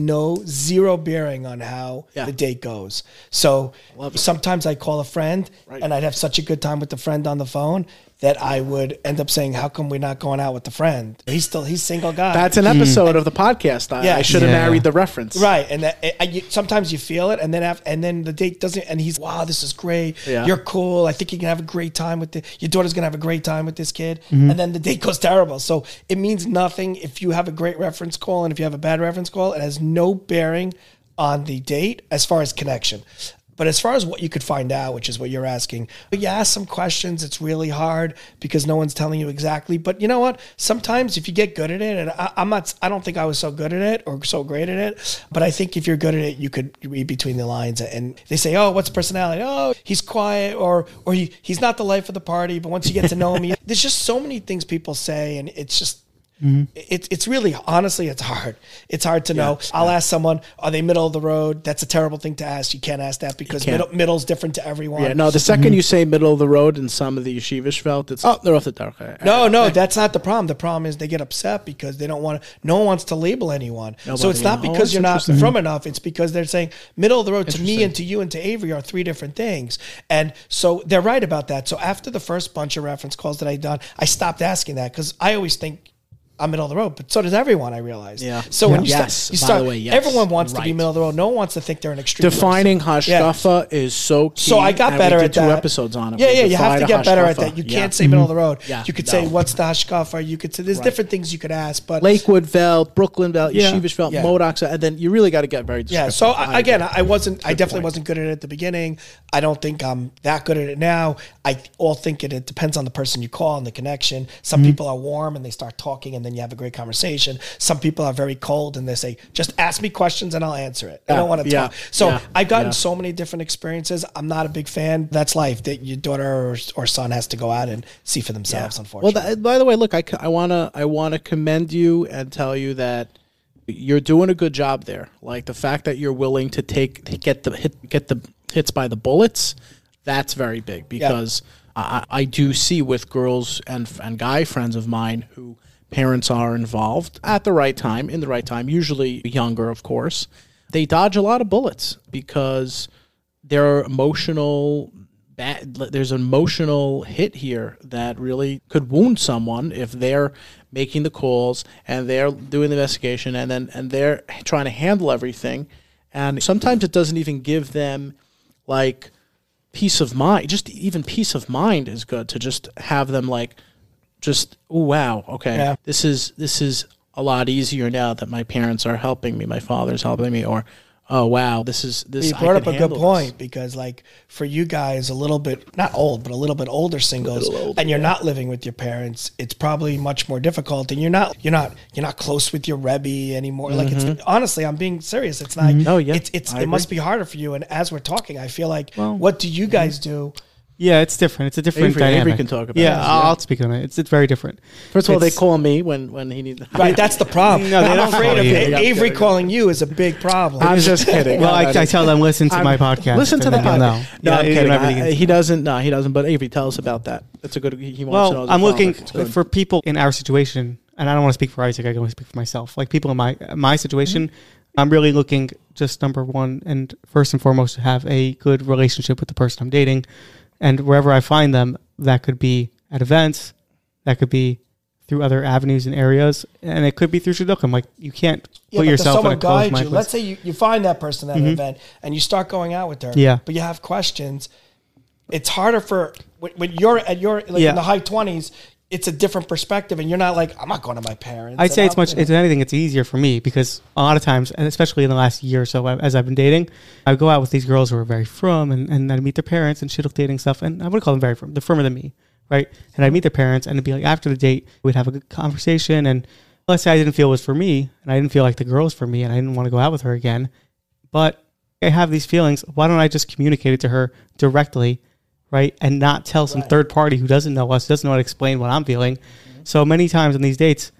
zero bearing on how the date goes. So sometimes I call a friend and I'd have such a good time with the friend on the phone that I would end up saying, how come we're not going out with the friend? He's single guy. That's an episode of the podcast. I should have married the reference. Right. And sometimes you feel it. And then the date doesn't, and he's, wow, this is great. Yeah. You're cool. I think you can have a great time with your daughter's going to have a great time with this kid. Mm-hmm. And then the date goes terrible. So it means nothing if you have a great reference call and if you have a bad reference call. It has no bearing on the date as far as connection. But as far as what you could find out, which is what you're asking, but you ask some questions, it's really hard because no one's telling you exactly. But you know what? Sometimes if you get good at it, and I don't think I was so good at it or so great at it, but I think if you're good at it, you could read between the lines. And they say, oh, what's personality? Oh, he's quiet or he's not the life of the party. But once you get to know him, there's just so many things people say. And it's just, it's really, honestly, it's hard to know. I'll ask someone, are they middle of the road? That's a terrible thing to ask. You can't ask that because middle's different to everyone. Yeah, no, the second you say middle of the road in some of the yeshivish felt, it's, oh, they're off the dark. No, that's not the problem. The problem is they get upset because they don't want to, no one wants to label anyone. Nobody, so it's not because you're not from enough. It's because they're saying middle of the road to me and to you and to Avery are three different things. And so they're right about that. So after the first bunch of reference calls that I done, I stopped asking that because I always think, I'm middle of the road, but so does everyone, I realized. Yeah. So when you start, everyone wants to be middle of the road. No one wants to think they're an extreme. Defining hashkafa is so key. So I got better at that. We did 2 episodes on it. Yeah, you have to get better at that. You can't say middle of the road. Yeah. You could say, what's the hashkafa? You could say, there's different things you could ask, but Lakewood Veld, Brooklyn Veld, Yeshivish Veld, Modoc, and then you really got to get very descriptive. Yeah, so I definitely wasn't good at it at the beginning. I don't think I'm that good at it now. I think it depends on the person you call and the connection. Some people are warm and they start talking, and then you have a great conversation. Some people are very cold and they say, just ask me questions and I'll answer it. I don't want to talk. So I've gotten so many different experiences. I'm not a big fan. That's life that your daughter or son has to go out and see for themselves, unfortunately. Well, by the way, look, I want to commend you and tell you that you're doing a good job there. Like the fact that you're willing to get the hits by the bullets, that's very big because I do see with girls and guy friends of mine who parents are involved at the right time, in the right time, usually younger, of course. They dodge a lot of bullets because there's an emotional hit here that really could wound someone if they're making the calls and they're doing the investigation and they're trying to handle everything. And sometimes it doesn't even give them like peace of mind. Just even peace of mind is good to just have them like, just, oh, wow, okay, this is a lot easier now that my parents are helping me, my father's helping me, or, oh, wow, this is You brought up a good point because, like, for you guys a little bit older singles, and you're not living with your parents, it's probably much more difficult, and you're not close with your Rebbe anymore. Mm-hmm. Like, it's, honestly, I'm being serious. It's not, mm-hmm. It must be harder for you, and as we're talking, I feel like, what do you guys do? Yeah, it's different. It's a different dynamic. Avery can talk about it. Yeah, I'll speak on it. It's very different. First of all, they call me when he needs... Right, that's the problem. No, I'm afraid of it. Avery calling you is a big problem. I'm just kidding. Well, I tell them, listen to my podcast. Listen to the podcast. No, I'm kidding. He doesn't. But Avery, tell us about that. That's a good... He wants to know. Well, I'm looking for people in our situation, and I don't want to speak for Isaac. I can only speak for myself. Like, people in my situation... I'm really looking, just number one and first and foremost, to have a good relationship with the person I'm dating. And wherever I find them, that could be at events, that could be through other avenues and areas, and it could be through Shidduchim. Like, you can't put yourself in a closed mind. Let's say you find that person at an event and you start going out with her, but you have questions. It's harder for when you're at in the high 20s. It's a different perspective, and you're not like, I'm not going to my parents. I'd say if anything, it's easier for me because a lot of times, and especially in the last year or so as I've been dating, I would go out with these girls who are very frum, and I'd meet their parents and shidduch dating stuff, and I would call them very frum. They're firmer than me, right? And I'd meet their parents, and it'd be like after the date, we'd have a good conversation, and let's say I didn't feel it was for me, and I didn't feel like the girl's for me, and I didn't want to go out with her again, but I have these feelings. Why don't I just communicate it to her directly? right? And not tell some third party who doesn't know us, doesn't know how to explain what I'm feeling. Mm-hmm. So many times on these dates,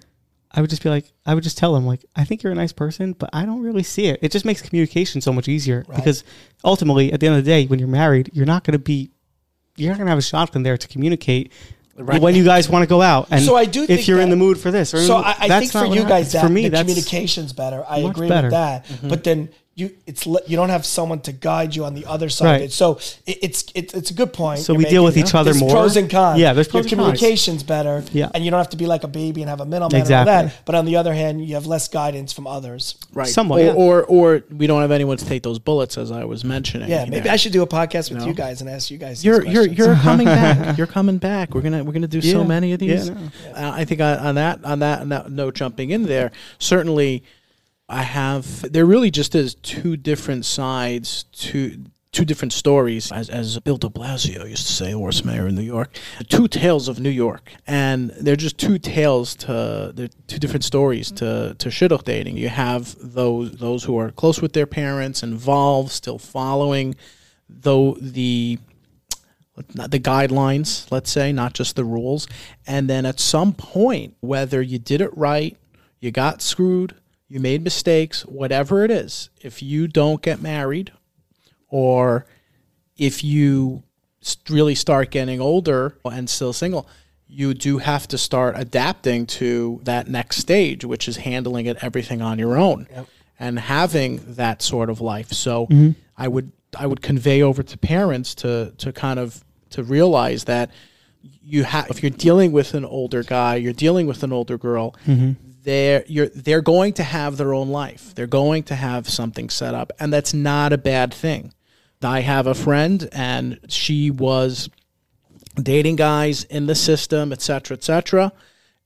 I would just be like, I would just tell them, like, I think you're a nice person, but I don't really see it. It just makes communication so much easier because ultimately, at the end of the day, when you're married, you're not going to have a shotgun there to communicate when you guys want to go out. And so I do think if you're in the mood for this. I think for you guys, that communication's better. I agree with that. Mm-hmm. But then you don't have someone to guide you on the other side of it. So it's a good point. So we deal with each other more. There's pros and cons. Yeah, there's pros and cons. Your communication's better. Yeah. And you don't have to be like a baby and have a middleman and all that. But on the other hand, you have less guidance from others. Right. Somewhat. Or we don't have anyone to take those bullets, as I was mentioning. Yeah, maybe I should do a podcast with you guys and ask you guys these questions. You're coming back. You're coming back. We're gonna do so many of these. Yeah. Yeah. I think on that note, jumping in there, certainly there really just is two different sides to two different stories, as Bill de Blasio used to say, horse mayor in New York, two tales of New York. And they're just two tales they're two different stories to shidduch dating. You have those who are close with their parents, involved, still following, though the guidelines, let's say, not just the rules. And then at some point, whether you did it right, you got screwed, you made mistakes, whatever it is, if you don't get married or if you really start getting older and still single, you do have to start adapting to that next stage, which is handling everything on your own and having that sort of life. So I would convey over to parents to realize that if you're dealing with an older guy, you're dealing with an older girl, they're going to have their own life. They're going to have something set up, and that's not a bad thing. I have a friend, and she was dating guys in the system, et cetera,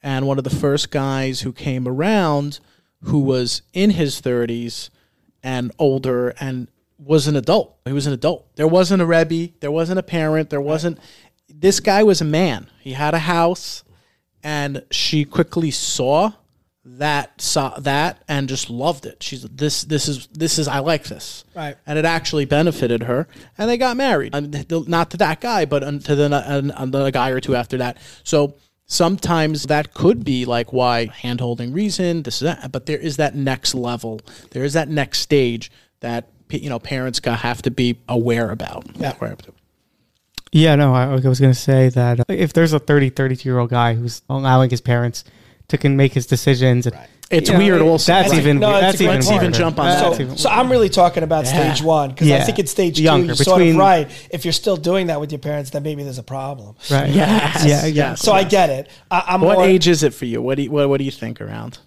and one of the first guys who came around who was in his 30s and older and was an adult. He was an adult. There wasn't a Rebbe. There wasn't a parent. There wasn't... This guy was a man. He had a house, and she quickly saw that and just loved it. She's this is I like this, right? And it actually benefited her, and they got married. Not to that guy, but to another guy or two after that. So sometimes that could be like why hand-holding reason. This is that, but there is that next level. There is that next stage that parents have to be aware about. Yeah. Yeah. No, I was going to say that if there's a 32-year-old guy who's allowing his parents to make his decisions. Right. It's weird also. That's even hard. So I'm really talking about stage one, because I think it's stage younger, two. If you're still doing that with your parents, then maybe there's a problem. Right. Yes. So I get it. What age is it for you? What do you think around?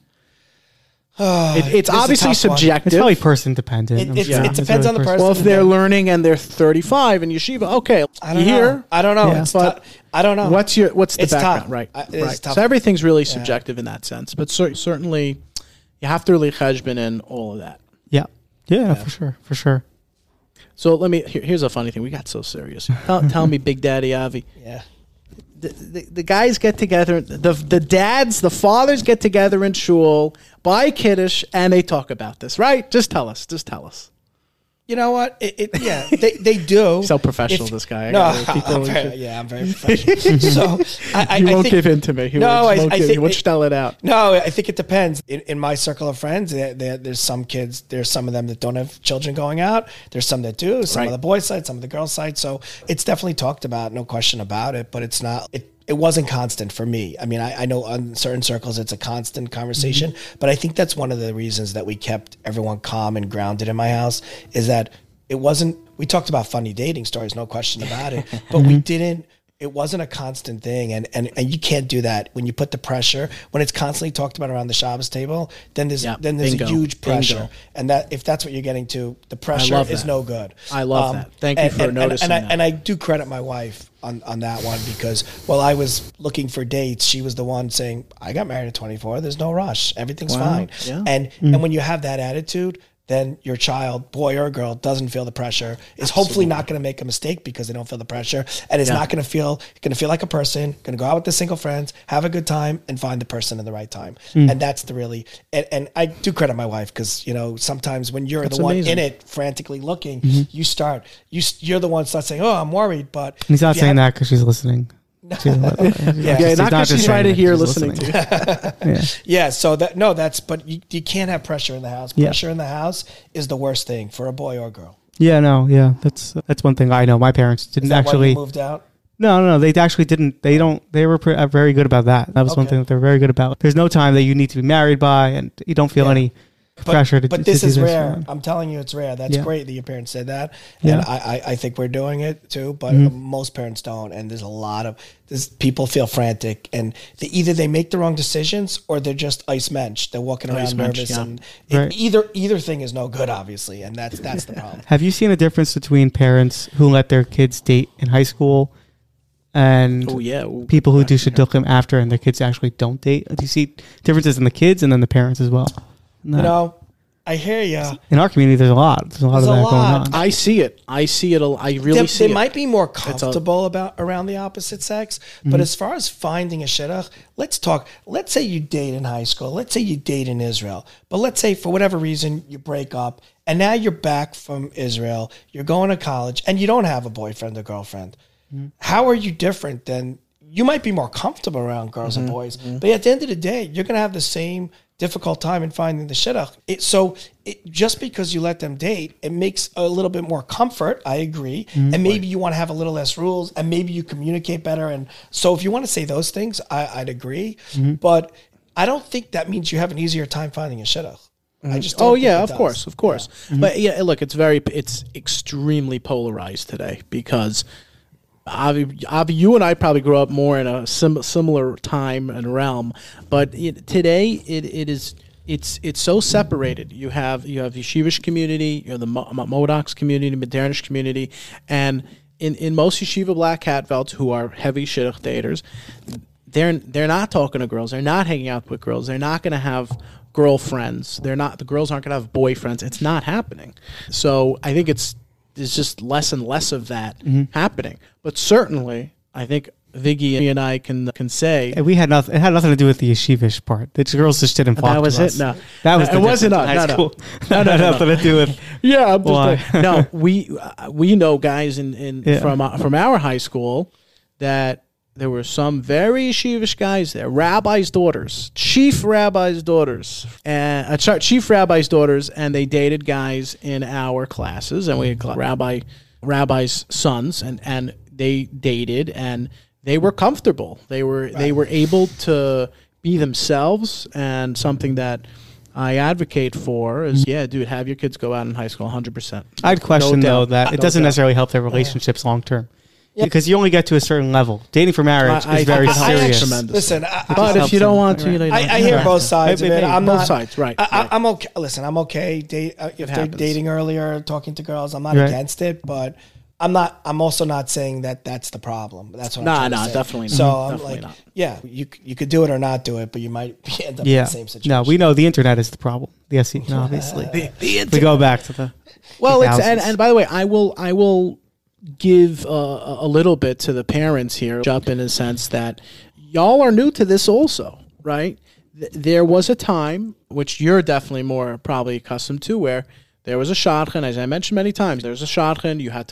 It's obviously subjective. It's probably person dependent. It depends on the person. Well, if they're learning and they're 35 in yeshiva, okay. I don't know. Yeah. I don't know. What's the background? Tough. Right. So everything's really subjective in that sense, but certainly you have to really cheshbon in all of that. Yeah. For sure. So here's a funny thing. We got so serious. Tell me, Big Daddy Avi. Yeah. The guys get together, the fathers get together in shul, buy Kiddush, and they talk about this, right? Just tell us. You know what? They do. So professional, this guy. I'm very professional. He won't give in to me. He won't tell it out. No, I think it depends. In my circle of friends, there's some kids, there's some of them that don't have children going out. There's some that do. Some of the boys' side, some of the girls' side. So it's definitely talked about, no question about it, but it's not... It wasn't constant for me. I mean, I know on certain circles it's a constant conversation, but I think that's one of the reasons that we kept everyone calm and grounded in my house is that it wasn't, we talked about funny dating stories, no question about it, but it wasn't a constant thing. And you can't do that when you put the pressure, when it's constantly talked about around the Shabbos table, then there's a huge pressure. Bingo. And that, if that's what you're getting to, the pressure is no good. I love that. Thank you for noticing. And I do credit my wife on that one, because while I was looking for dates, she was the one saying, I got married at 24. There's no rush. Everything's fine. Yeah. And when you have that attitude, then your child, boy or girl, doesn't feel the pressure, is hopefully not going to make a mistake because they don't feel the pressure, and is not going to feel like a person, going to go out with their single friends, have a good time, and find the person in the right time. Mm. And that's the really, and I do credit my wife because, you know, sometimes when you're the one in it, frantically looking, mm-hmm. you're the one starts saying, oh, I'm worried, but. And he's not saying that because she's listening. Yeah, not because she's right here listening to yeah, so that, no, that's, but you can't have pressure in the house. Pressure in the house is the worst thing for a boy or a girl. Yeah, no, yeah, that's one thing I know. My parents didn't actually moved out. No, they actually didn't. They were very good about that. That was one thing that they're very good about. There's no time that you need to be married by, and you don't feel any pressure to do. But this is rare. I'm telling you, it's rare. That's great that your parents said that, and I think we're doing it too. But most parents don't, and there's a lot of people feel frantic, and they make the wrong decisions or they're just ice mensch. They're walking around nervous, and either thing is no good, obviously, and that's the problem. Have you seen a difference between parents who let their kids date in high school? And people who do shidduchim after and their kids actually don't date? Do you see differences in the kids and then the parents as well? No. You know, I hear you. In our community, there's a lot. There's a lot of that going on. I see it. I really see it. They might be more comfortable around the opposite sex, but as far as finding a shidduch, let's talk. Let's say you date in high school. Let's say you date in Israel. But let's say for whatever reason you break up and now you're back from Israel. You're going to college and you don't have a boyfriend or girlfriend. How are you different than, you might be more comfortable around girls and boys, but at the end of the day, you're going to have the same difficult time in finding the shidduch. Just because you let them date, it makes a little bit more comfort, I agree, and maybe you want to have a little less rules, and maybe you communicate better, and so if you want to say those things, I'd agree, but I don't think that means you have an easier time finding a shidduch. I just don't think it does. Of course. Yeah. But yeah, look, it's extremely polarized today because... Avi, you and I probably grew up more in a similar time and realm, but today it's so separated. You have yeshivish community, you have the Modocs community, Midranish community, and in most yeshiva black hatvelds who are heavy shidduch daters, they're not talking to girls, they're not hanging out with girls, they're not going to have girlfriends, the girls aren't going to have boyfriends. It's not happening. So I think there's just less and less of that happening. But certainly, I think Viggy and I can say... And it had nothing to do with the yeshivish part. The girls just didn't flock to us. That was it? No. It wasn't us. No. Nothing to do with... Yeah, I'm just like... No, we know guys from our high school that there were some very yeshivish guys there, chief rabbi's daughters, and they dated guys in our classes, and we had rabbi's sons, and they dated, and they were comfortable. They were able to be themselves, and something that I advocate for is, have your kids go out in high school, 100%. I'd question, though, that it doesn't necessarily help their relationships long term. Yeah. Because you only get to a certain level. Dating for marriage is very serious. Listen, but if you don't want to, I hear both sides. I'm okay. Listen, I'm okay. If they're dating earlier, talking to girls, I'm not against it. But I'm also not saying that that's the problem. That's what I'm trying to say. Definitely not. So you could do it or not do it, but you might end up in the same situation. No, we know the internet is the problem. Yes, obviously. We go back to the and by the way, I will give a little bit to the parents here, up in a sense that y'all are new to this also, right? There was a time, which you're definitely more probably accustomed to, where there was a shadchan, as I mentioned many times. There's a shadchan. You had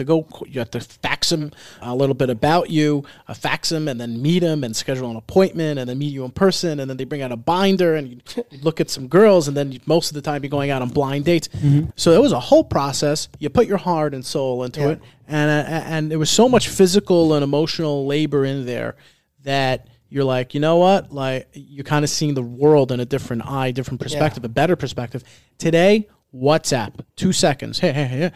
to fax him a little bit about you, fax him, and then meet him, and schedule an appointment, and then meet you in person, and then they bring out a binder, and you look at some girls, and then most of the time you're going out on blind dates. Mm-hmm. So it was a whole process. You put your heart and soul into it, and there was so much physical and emotional labor in there that you're like, you know what? Like, you're kind of seeing the world in a different eye, different perspective, a better perspective. Today, WhatsApp, 2 seconds. Hey.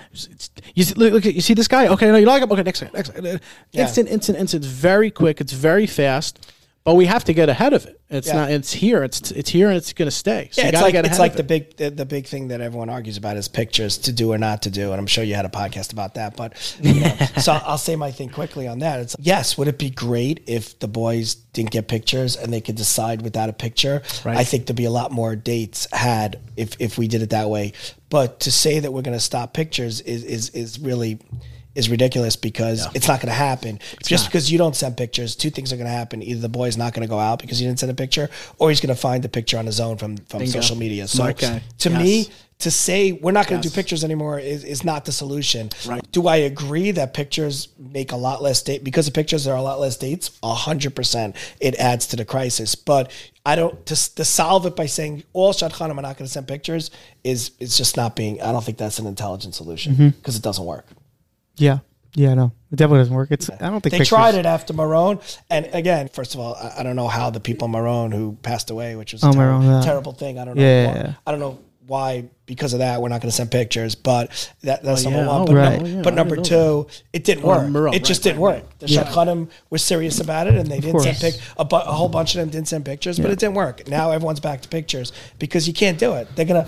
You see this guy? Okay, no, you like him. Okay, next. Instant. It's very quick. It's very fast. But we have to get ahead of it. It's not. It's here. It's here, and it's going to stay. So yeah, you it's like the big thing that everyone argues about is pictures, to do or not to do. And I'm sure you had a podcast about that. But you know, so I'll say my thing quickly on that. It's yes. Would it be great if the boys didn't get pictures and they could decide without a picture? Right. I think there'd be a lot more dates had if we did it that way. But to say that we're going to stop pictures is really. Is ridiculous because it's not going to happen. Because you don't send pictures, two things are going to happen. Either the boy's not going to go out because he didn't send a picture, or he's going to find the picture on his own from social media. So to me, to say we're not going to do pictures anymore is not the solution. Right. Do I agree that pictures make a lot less dates? Because of pictures, there are a lot less dates. 100%. It adds to the crisis. But I don't, to solve it by saying all Shadchanim are not going to send pictures is just not being, I don't think that's an intelligent solution because it doesn't work. Yeah, no, it definitely doesn't work. I don't think they tried it after Marone, and again, first of all, I don't know how the people Marone who passed away, which was a terrible thing. I don't know. I don't know why. Because of that, we're not going to send pictures. But that's number one. But number two, it didn't work. Marone, it just didn't work. The Shadchanim were serious about it, and they didn't send a whole bunch of them didn't send pictures, but it didn't work. Now everyone's back to pictures because you can't do it. They're gonna,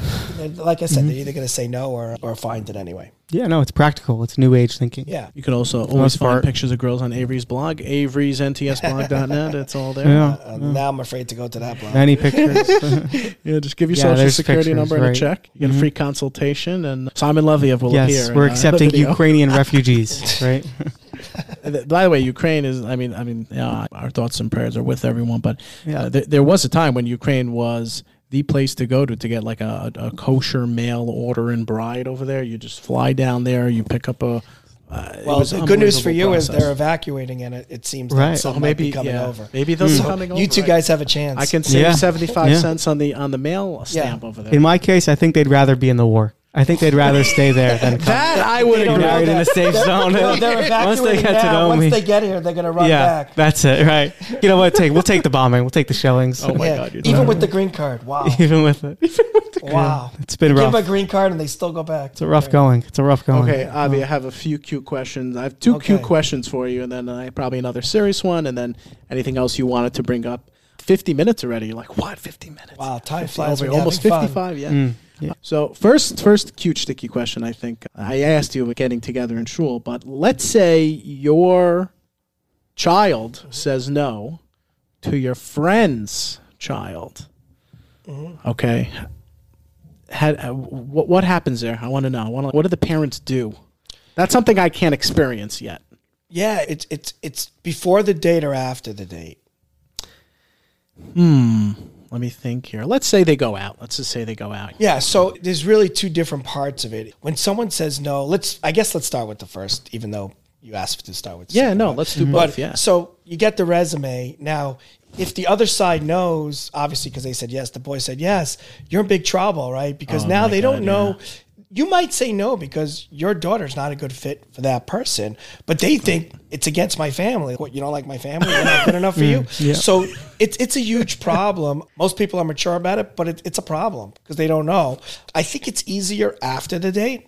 like I said, they're either gonna say no or find it anyway. Yeah, no, it's practical. It's new age thinking. Yeah, you can also always find pictures of girls on Avery's blog, Avery's ntsblog.net. It's all there. Yeah. Now I'm afraid to go to that blog. Any pictures? Yeah, just give your social security number and a check. You get a free consultation, and Simon Leviev will appear. Yes, we're accepting Ukrainian refugees, right? By the way, Ukraine is, I mean, our thoughts and prayers are with everyone, but there was a time when Ukraine was the place to go to get like a kosher mail order and bride over there. You just fly down there, you pick up a... well, the good news for you is they're evacuating, and it seems that some might be coming over. Maybe those are coming over. You two guys have a chance. I can save 75 cents on the mail stamp over there. In my case, I think they'd rather be in the war. I think they'd rather stay there than come. That I would agree. Married in a safe zone. They're evacuating once they get now. Once they get here, they're going to run back. That's it, right? You know what? We'll take the bombing. We'll take the shellings. Oh, my God. Even with the green card. Wow. Even with it. Wow. It's been rough. Give them a green card and they still go back. It's a rough going. It's a rough going. Okay, Avi, I have a few cute questions. I have two cute questions for you, and then probably another serious one, and then anything else you wanted to bring up. 50 minutes already. You're like, what? 50 minutes? Wow, time flies. We're almost 55, Yeah. So first cute sticky question. I think I asked you getting together in shul, but let's say your child says no to your friend's child. Mm-hmm. Okay, what happens there? I want to know. What do the parents do? That's something I can't experience yet. Yeah, it's before the date or after the date. Let me think here. Let's say they go out. Yeah, so there's really two different parts of it. When someone says no, let's start with the first, even though you asked to start with the second. Yeah, no, let's do both, So you get the resume. Now, if the other side knows, obviously because they said yes, the boy said yes, you're in big trouble, right? Because now they don't know. You might say no because your daughter's not a good fit for that person, but they think it's against my family. What, you don't like my family? We're not good enough for you? Yeah. So it's a huge problem. Most people are mature about it, but it's a problem because they don't know. I think it's easier after the date.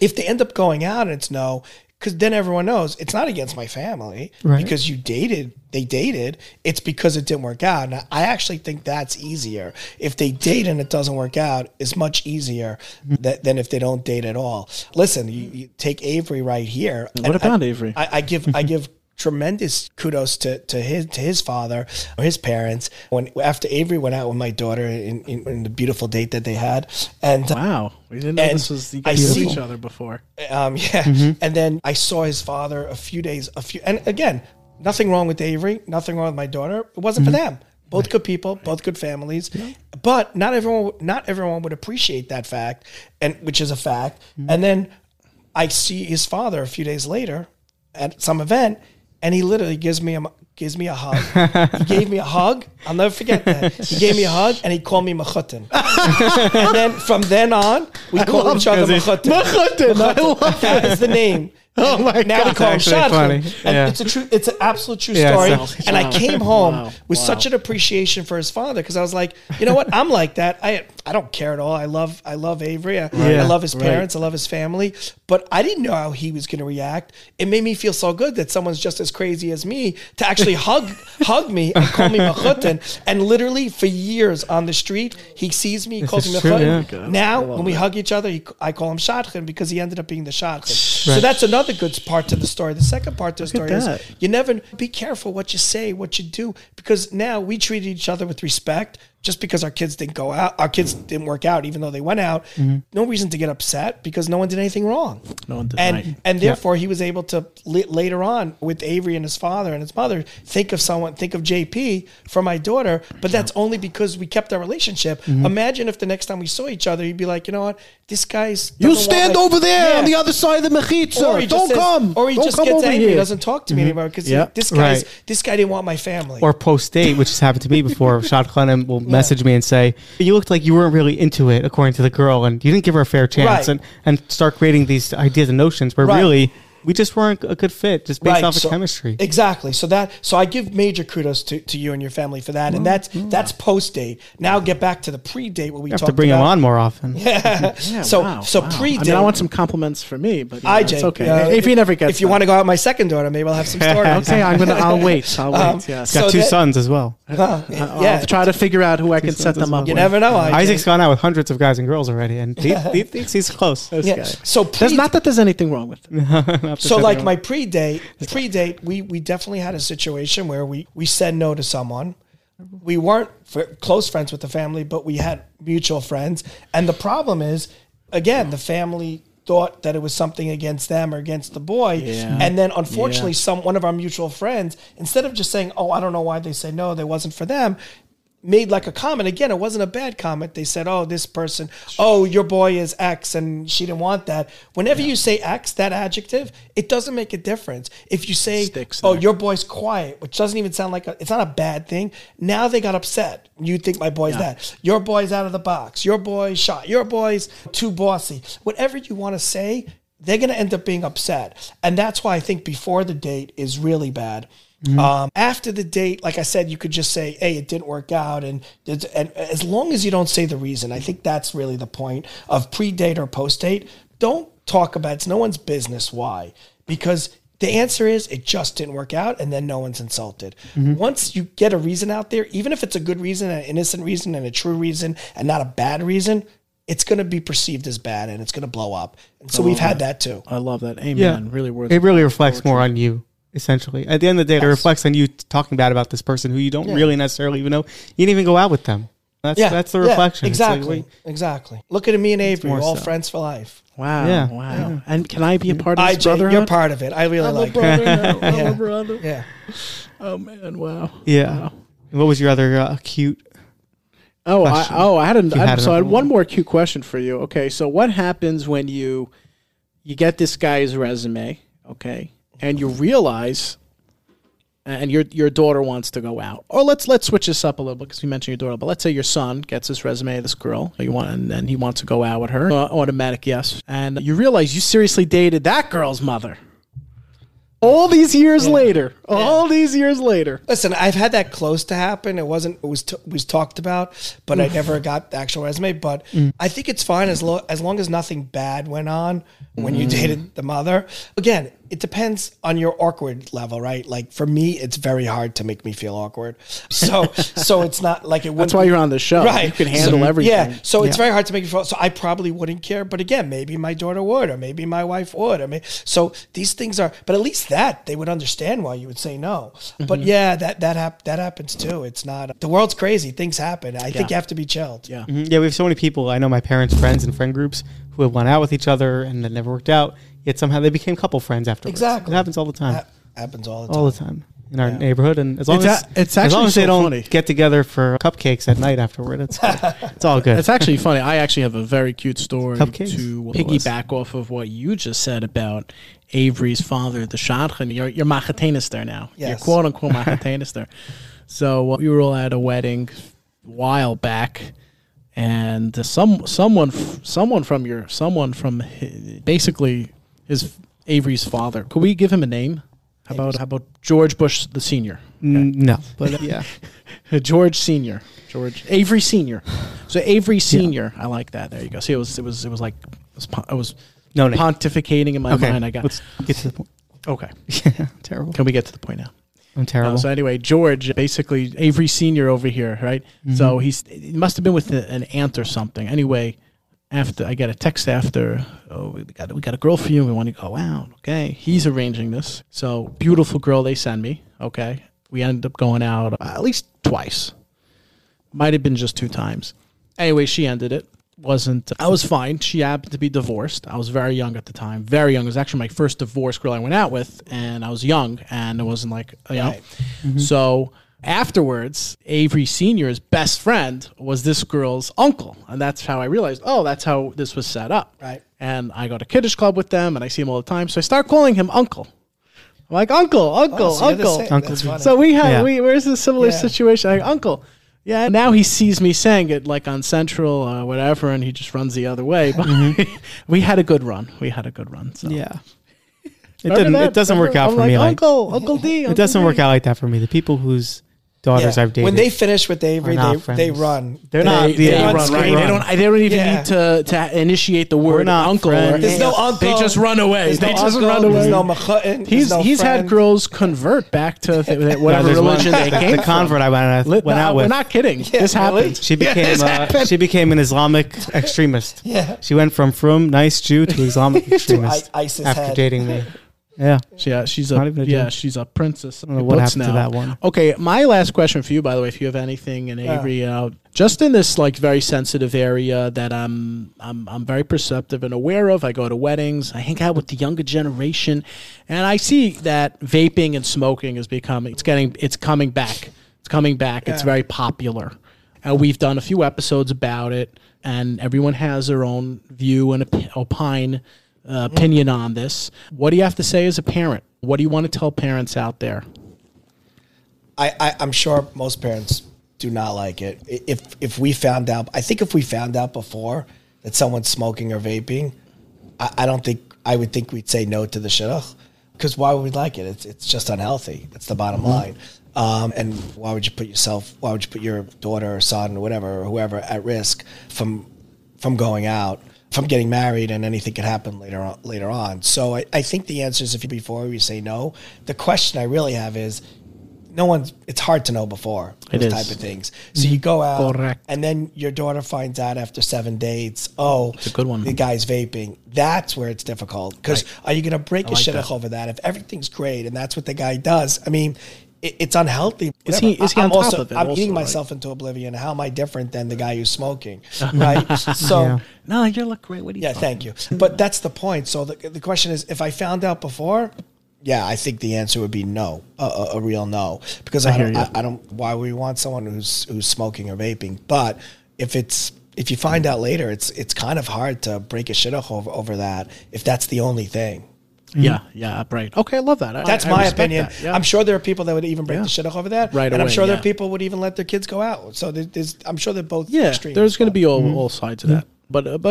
If they end up going out and it's no, because then everyone knows it's not against my family because they dated. It's because it didn't work out. Now, I actually think that's easier. If they date and it doesn't work out, it's much easier than if they don't date at all. Listen, you take Avery right here. What about Avery? I give tremendous kudos to his father or his parents after Avery went out with my daughter in the beautiful date that they had. And wow, we didn't know this was the guys knew each other before. And then I saw his father a few days, and again, nothing wrong with Avery, nothing wrong with my daughter. It wasn't for them. Both good people, both good families, but not everyone would appreciate that fact, and which is a fact. And then I see his father a few days later at some event. And he literally gives me a hug. He gave me a hug. I'll never forget that. He gave me a hug, and he called me Mechutin. And then from then on, we called each other Mechutin. Mechutin. That is the name. Oh my now God. We call him Shadchan. Funny. And it's a true, it's an absolute true story. And I came home with such an appreciation for his father because I was like, you know what? I'm like that. I don't care at all. I love Avery. I love his parents. I love his family. But I didn't know how he was going to react. It made me feel so good that someone's just as crazy as me to actually hug me and call me Mechutin. And literally for years on the street, he sees me, he calls me Mechutin. Yeah. Now when we hug each other, I call him Shadchan because he ended up being the Shadchan. Right. So that's another good part to the story. The second part to the story is you never be careful what you say, what you do, because now we treat each other with respect. Just because our kids didn't go out, our kids didn't work out, even though they went out, no reason to get upset because no one did anything wrong. No one did and therefore he was able to later on with Avery and his father and his mother think of JP for my daughter, but that's only because we kept our relationship. Imagine if the next time we saw each other, he'd be like, you know what, this guy's you stand over there on the other side of the mechitza. Don't come. Or he just gets angry. He doesn't talk to me anymore because this guy didn't want my family. Or post date, which has happened to me before. Shadchan will message me and say, you looked like you weren't really into it according to the girl and you didn't give her a fair chance and start creating these ideas and notions where really we just weren't a good fit just based off of chemistry. Exactly. So I give major kudos to you and your family for that. And that's post-date. Now get back to the pre-date where we talked about. You have to bring him on more often. So pre-date. I mean, I want some compliments for me, but it's okay. If he never gets If you want to go out with my second daughter, maybe I'll have some stories. Okay, I'll wait. He's got two sons as well. I'll try to figure out who I can set them up with. You never know. Isaac's gone out with hundreds of guys and girls already, and he thinks he's close. Not that there's anything wrong with it. So like my pre-date, we definitely had a situation where we said no to someone. We weren't close friends with the family, but we had mutual friends. And the problem is, again, the family thought that it was something against them or against the boy. And then unfortunately, one of our mutual friends, instead of just saying, oh, I don't know why they said no, that wasn't for them, made like a comment. Again, it wasn't a bad comment. They said, oh, this person, oh, your boy is X and she didn't want that. Whenever you say X, that adjective, it doesn't make a difference. If you say, oh, your boy's quiet, which doesn't even sound like it's not a bad thing. Now they got upset. You think my boy's that. Your boy's out of the box. Your boy's shot. Your boy's too bossy. Whatever you want to say, they're going to end up being upset. And that's why I think before the date is really bad. After the date, like I said, you could just say, hey, it didn't work out. And as long as you don't say the reason, I think that's really the point of pre-date or post-date. Don't talk about it. It's no one's business. Why? Because the answer is it just didn't work out, and then no one's insulted. Once you get a reason out there, even if it's a good reason, an innocent reason, and a true reason, and not a bad reason, it's going to be perceived as bad, and it's going to blow up. And so we've had that too. I love that. Amen. Really worth it. It really reflects more on you. Essentially, at the end of the day, it reflects on you talking bad about this person who you don't really necessarily even know. You didn't even go out with them. That's the reflection. Exactly. Exactly. Look at me and Avery, we're all friends for life. Wow. And can I be a part of this brotherhood? You're part of it. I really like it. I'm a brother. Yeah. Oh, man. Wow. Yeah. Wow. What was your other cute question? I had one more cute question for you. Okay. So what happens when you get this guy's resume, okay, and you realize, and your daughter wants to go out, or let's switch this up a little bit because we mentioned your daughter, but let's say your son gets this resume of this girl and then he wants to go out with her, automatic yes, and you realize you seriously dated that girl's mother all these years later. Listen, I've had that close to happen. It was talked about, but I never got the actual resume. But I think it's fine as long as nothing bad went on when you dated the mother. Again, it depends on your awkward level, right? Like for me, it's very hard to make me feel awkward. So it's not like it wouldn't. That's why you're on the show. Right. You can handle everything. Yeah. So it's very hard to make me feel. So I probably wouldn't care. But again, maybe my daughter would, or maybe my wife would. I mean, so these things are, but at least that they would understand why you would say no. But that happens too. It's not, the world's crazy. Things happen. I think you have to be chilled. Yeah. Mm-hmm. Yeah. We have so many people. I know my parents, friends and friend groups who have went out with each other and it never worked out. Yet somehow they became couple friends afterwards. Exactly. It happens all the time. In our neighborhood. And as long as they don't get together for cupcakes at night afterward, it's all good. It's actually funny. I actually have a very cute story to piggyback off of what you just said about Avery's father, the Shadchan. You're Machatenis there now. Yes. You're quote-unquote Machatenis there. So we were all at a wedding a while back. And someone from basically his Avery's father. Could we give him a name? How about George Bush the senior? Okay. No, but yeah, Avery Senior. So Avery Senior, yeah. I like that. There you go. See, I was pontificating in my mind. I got. Let's get to the point. Okay. Yeah, terrible. Can we get to the point now? I'm terrible. So anyway, George, basically Avery Senior over here, right? Mm-hmm. So he must have been with an aunt or something. Anyway, after I got a text after, oh, we got a girl for you. We want to go out. Okay, he's arranging this. So beautiful girl they send me. Okay, we end up going out at least twice. Might have been just 2 times. Anyway, she ended it. I was fine. She happened to be divorced. I was very young at the time. Very young. It was actually my first divorced girl I went out with, and I was young, and it wasn't like, you know. Mm-hmm. So afterwards, Avery Sr.'s best friend was this girl's uncle, and that's how I realized, oh, that's how this was set up. Right. And I go to Kiddish Club with them, and I see him all the time, so I start calling him uncle. I'm like, uncle. So where's the similar situation? Like, uncle. Yeah, now he sees me saying it like on Central or whatever, and he just runs the other way. But we had a good run. So. Yeah. It doesn't work out for me. Uncle D. It doesn't work out like that for me. The people whose daughters I've dated. When they finish with Avery, they run. They run. They don't even need to initiate the word uncle. There's no uncle. They just run away. There's no machotin. He's had girls convert back to whatever religion they came from. The convert I went out with. We're not kidding. This happened. She became an Islamic extremist. Yeah. She went from nice Jew to Islamic extremist after dating me. Yeah. She's a princess. I don't know what happened to that one. Okay, my last question for you, by the way, if you have anything in Avery, just in this like very sensitive area that I'm very perceptive and aware of. I go to weddings, I hang out with the younger generation, and I see that vaping and smoking is becoming it's coming back. Yeah. It's very popular. And we've done a few episodes about it, and everyone has their own view and opinion on this. What do you have to say as a parent? What do you want to tell parents out there? I'm sure most parents do not like it. If we found out before that someone's smoking or vaping, I would think we'd say no to the shidduch, because why would we like it? It's just unhealthy. That's the bottom line. And why would you put your daughter or son or whatever, or whoever at risk from going out, from getting married, and anything could happen later on. So I think the answer is, before we say no, the question I really have is, it's hard to know before those type of things. So you go out, and then your daughter finds out after 7 dates, oh, it's a good one. The guy's vaping. That's where it's difficult, because are you going to break your shidduch over that? If everything's great and that's what the guy does, I mean, it's unhealthy. I'm eating myself into oblivion. How am I different than the guy who's smoking? Right? So no, you look great. What do you? Yeah, thank you. But that's the point. So the question is, if I found out before, I think the answer would be no, a real no, because I don't. Why would we want someone who's smoking or vaping? But if you find out later, it's kind of hard to break a shidduch over that if that's the only thing. Mm-hmm. Yeah, right. Okay, I love that. That's my opinion. That, yeah. I'm sure there are people that would even break the shidduch over that. Right, and I'm sure there are people would even let their kids go out. So I'm sure they're both extremes. There's going to be all sides of that. But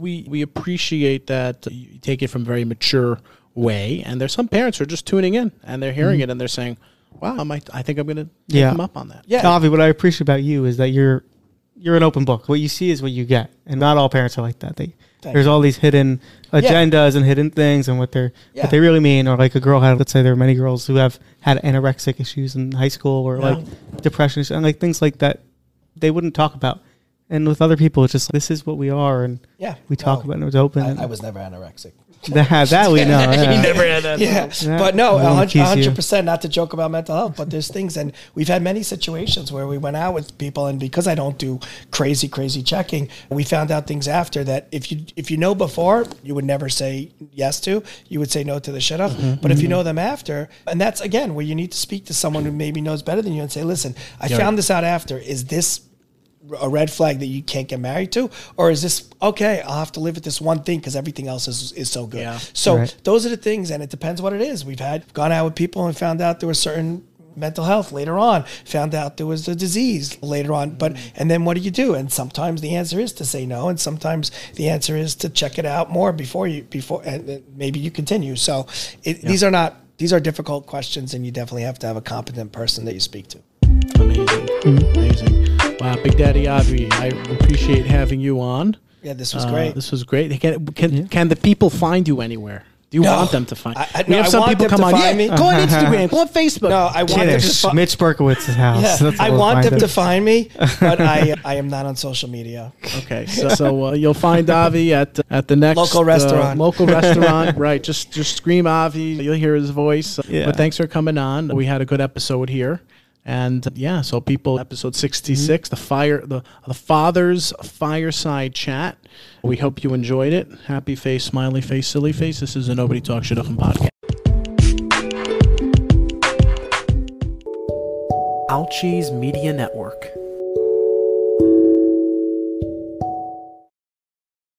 we appreciate that you take it from a very mature way. And there's some parents who are just tuning in, and they're hearing it, and they're saying, wow, I think I'm going to take them up on that. Yeah. Avi, what I appreciate about you is that you're an open book. What you see is what you get. And not all parents are like that. There's all these hidden agendas and hidden things, and what they really mean, or like a girl had, let's say there are many girls who have had anorexic issues in high school, or like depression issues, and like things like that they wouldn't talk about. And with other people, it's just this is what we are, and we talk about it, and it was open. I was never anorexic. That we know. You never had that. Yeah. But no, 100%, not to joke about mental health, but there's things, and we've had many situations where we went out with people, and because I don't do crazy checking, we found out things after that if you know before, you would never say yes to, you would say no to the shidduch. But if you know them after, and that's again where you need to speak to someone who maybe knows better than you and say, listen, I found this out after, is this a red flag that you can't get married to, or is this okay, I'll have to live with this one thing because everything else is so good. So those are the things, and it depends what it is. We've gone out with people and found out there were certain mental health later on, found out there was a disease later on. But, and then what do you do? And sometimes the answer is to say no. And sometimes the answer is to check it out more before, and maybe you continue. So these are difficult questions, and you definitely have to have a competent person that you speak to. Amazing. Mm-hmm. Amazing. Wow. Big Daddy Avi, I appreciate having you on. Yeah, this was great. This was great. Can the people find you anywhere? Do you want them to find you? We have some people come on. Yeah, go on Instagram. Go on Facebook. No, I want them to find me. Mitch Berkowitz's house. Yeah, I want them to find me, but I am not on social media. Okay. So you'll find Avi at the next local restaurant. Right. Just scream Avi. You'll hear his voice. Yeah. But thanks for coming on. We had a good episode here. And so people, episode 66, the Father's Fireside Chat. We hope you enjoyed it. Happy face, smiley face, silly face. This is a Nobody Talks Shit Often podcast. Alchie's Media Network.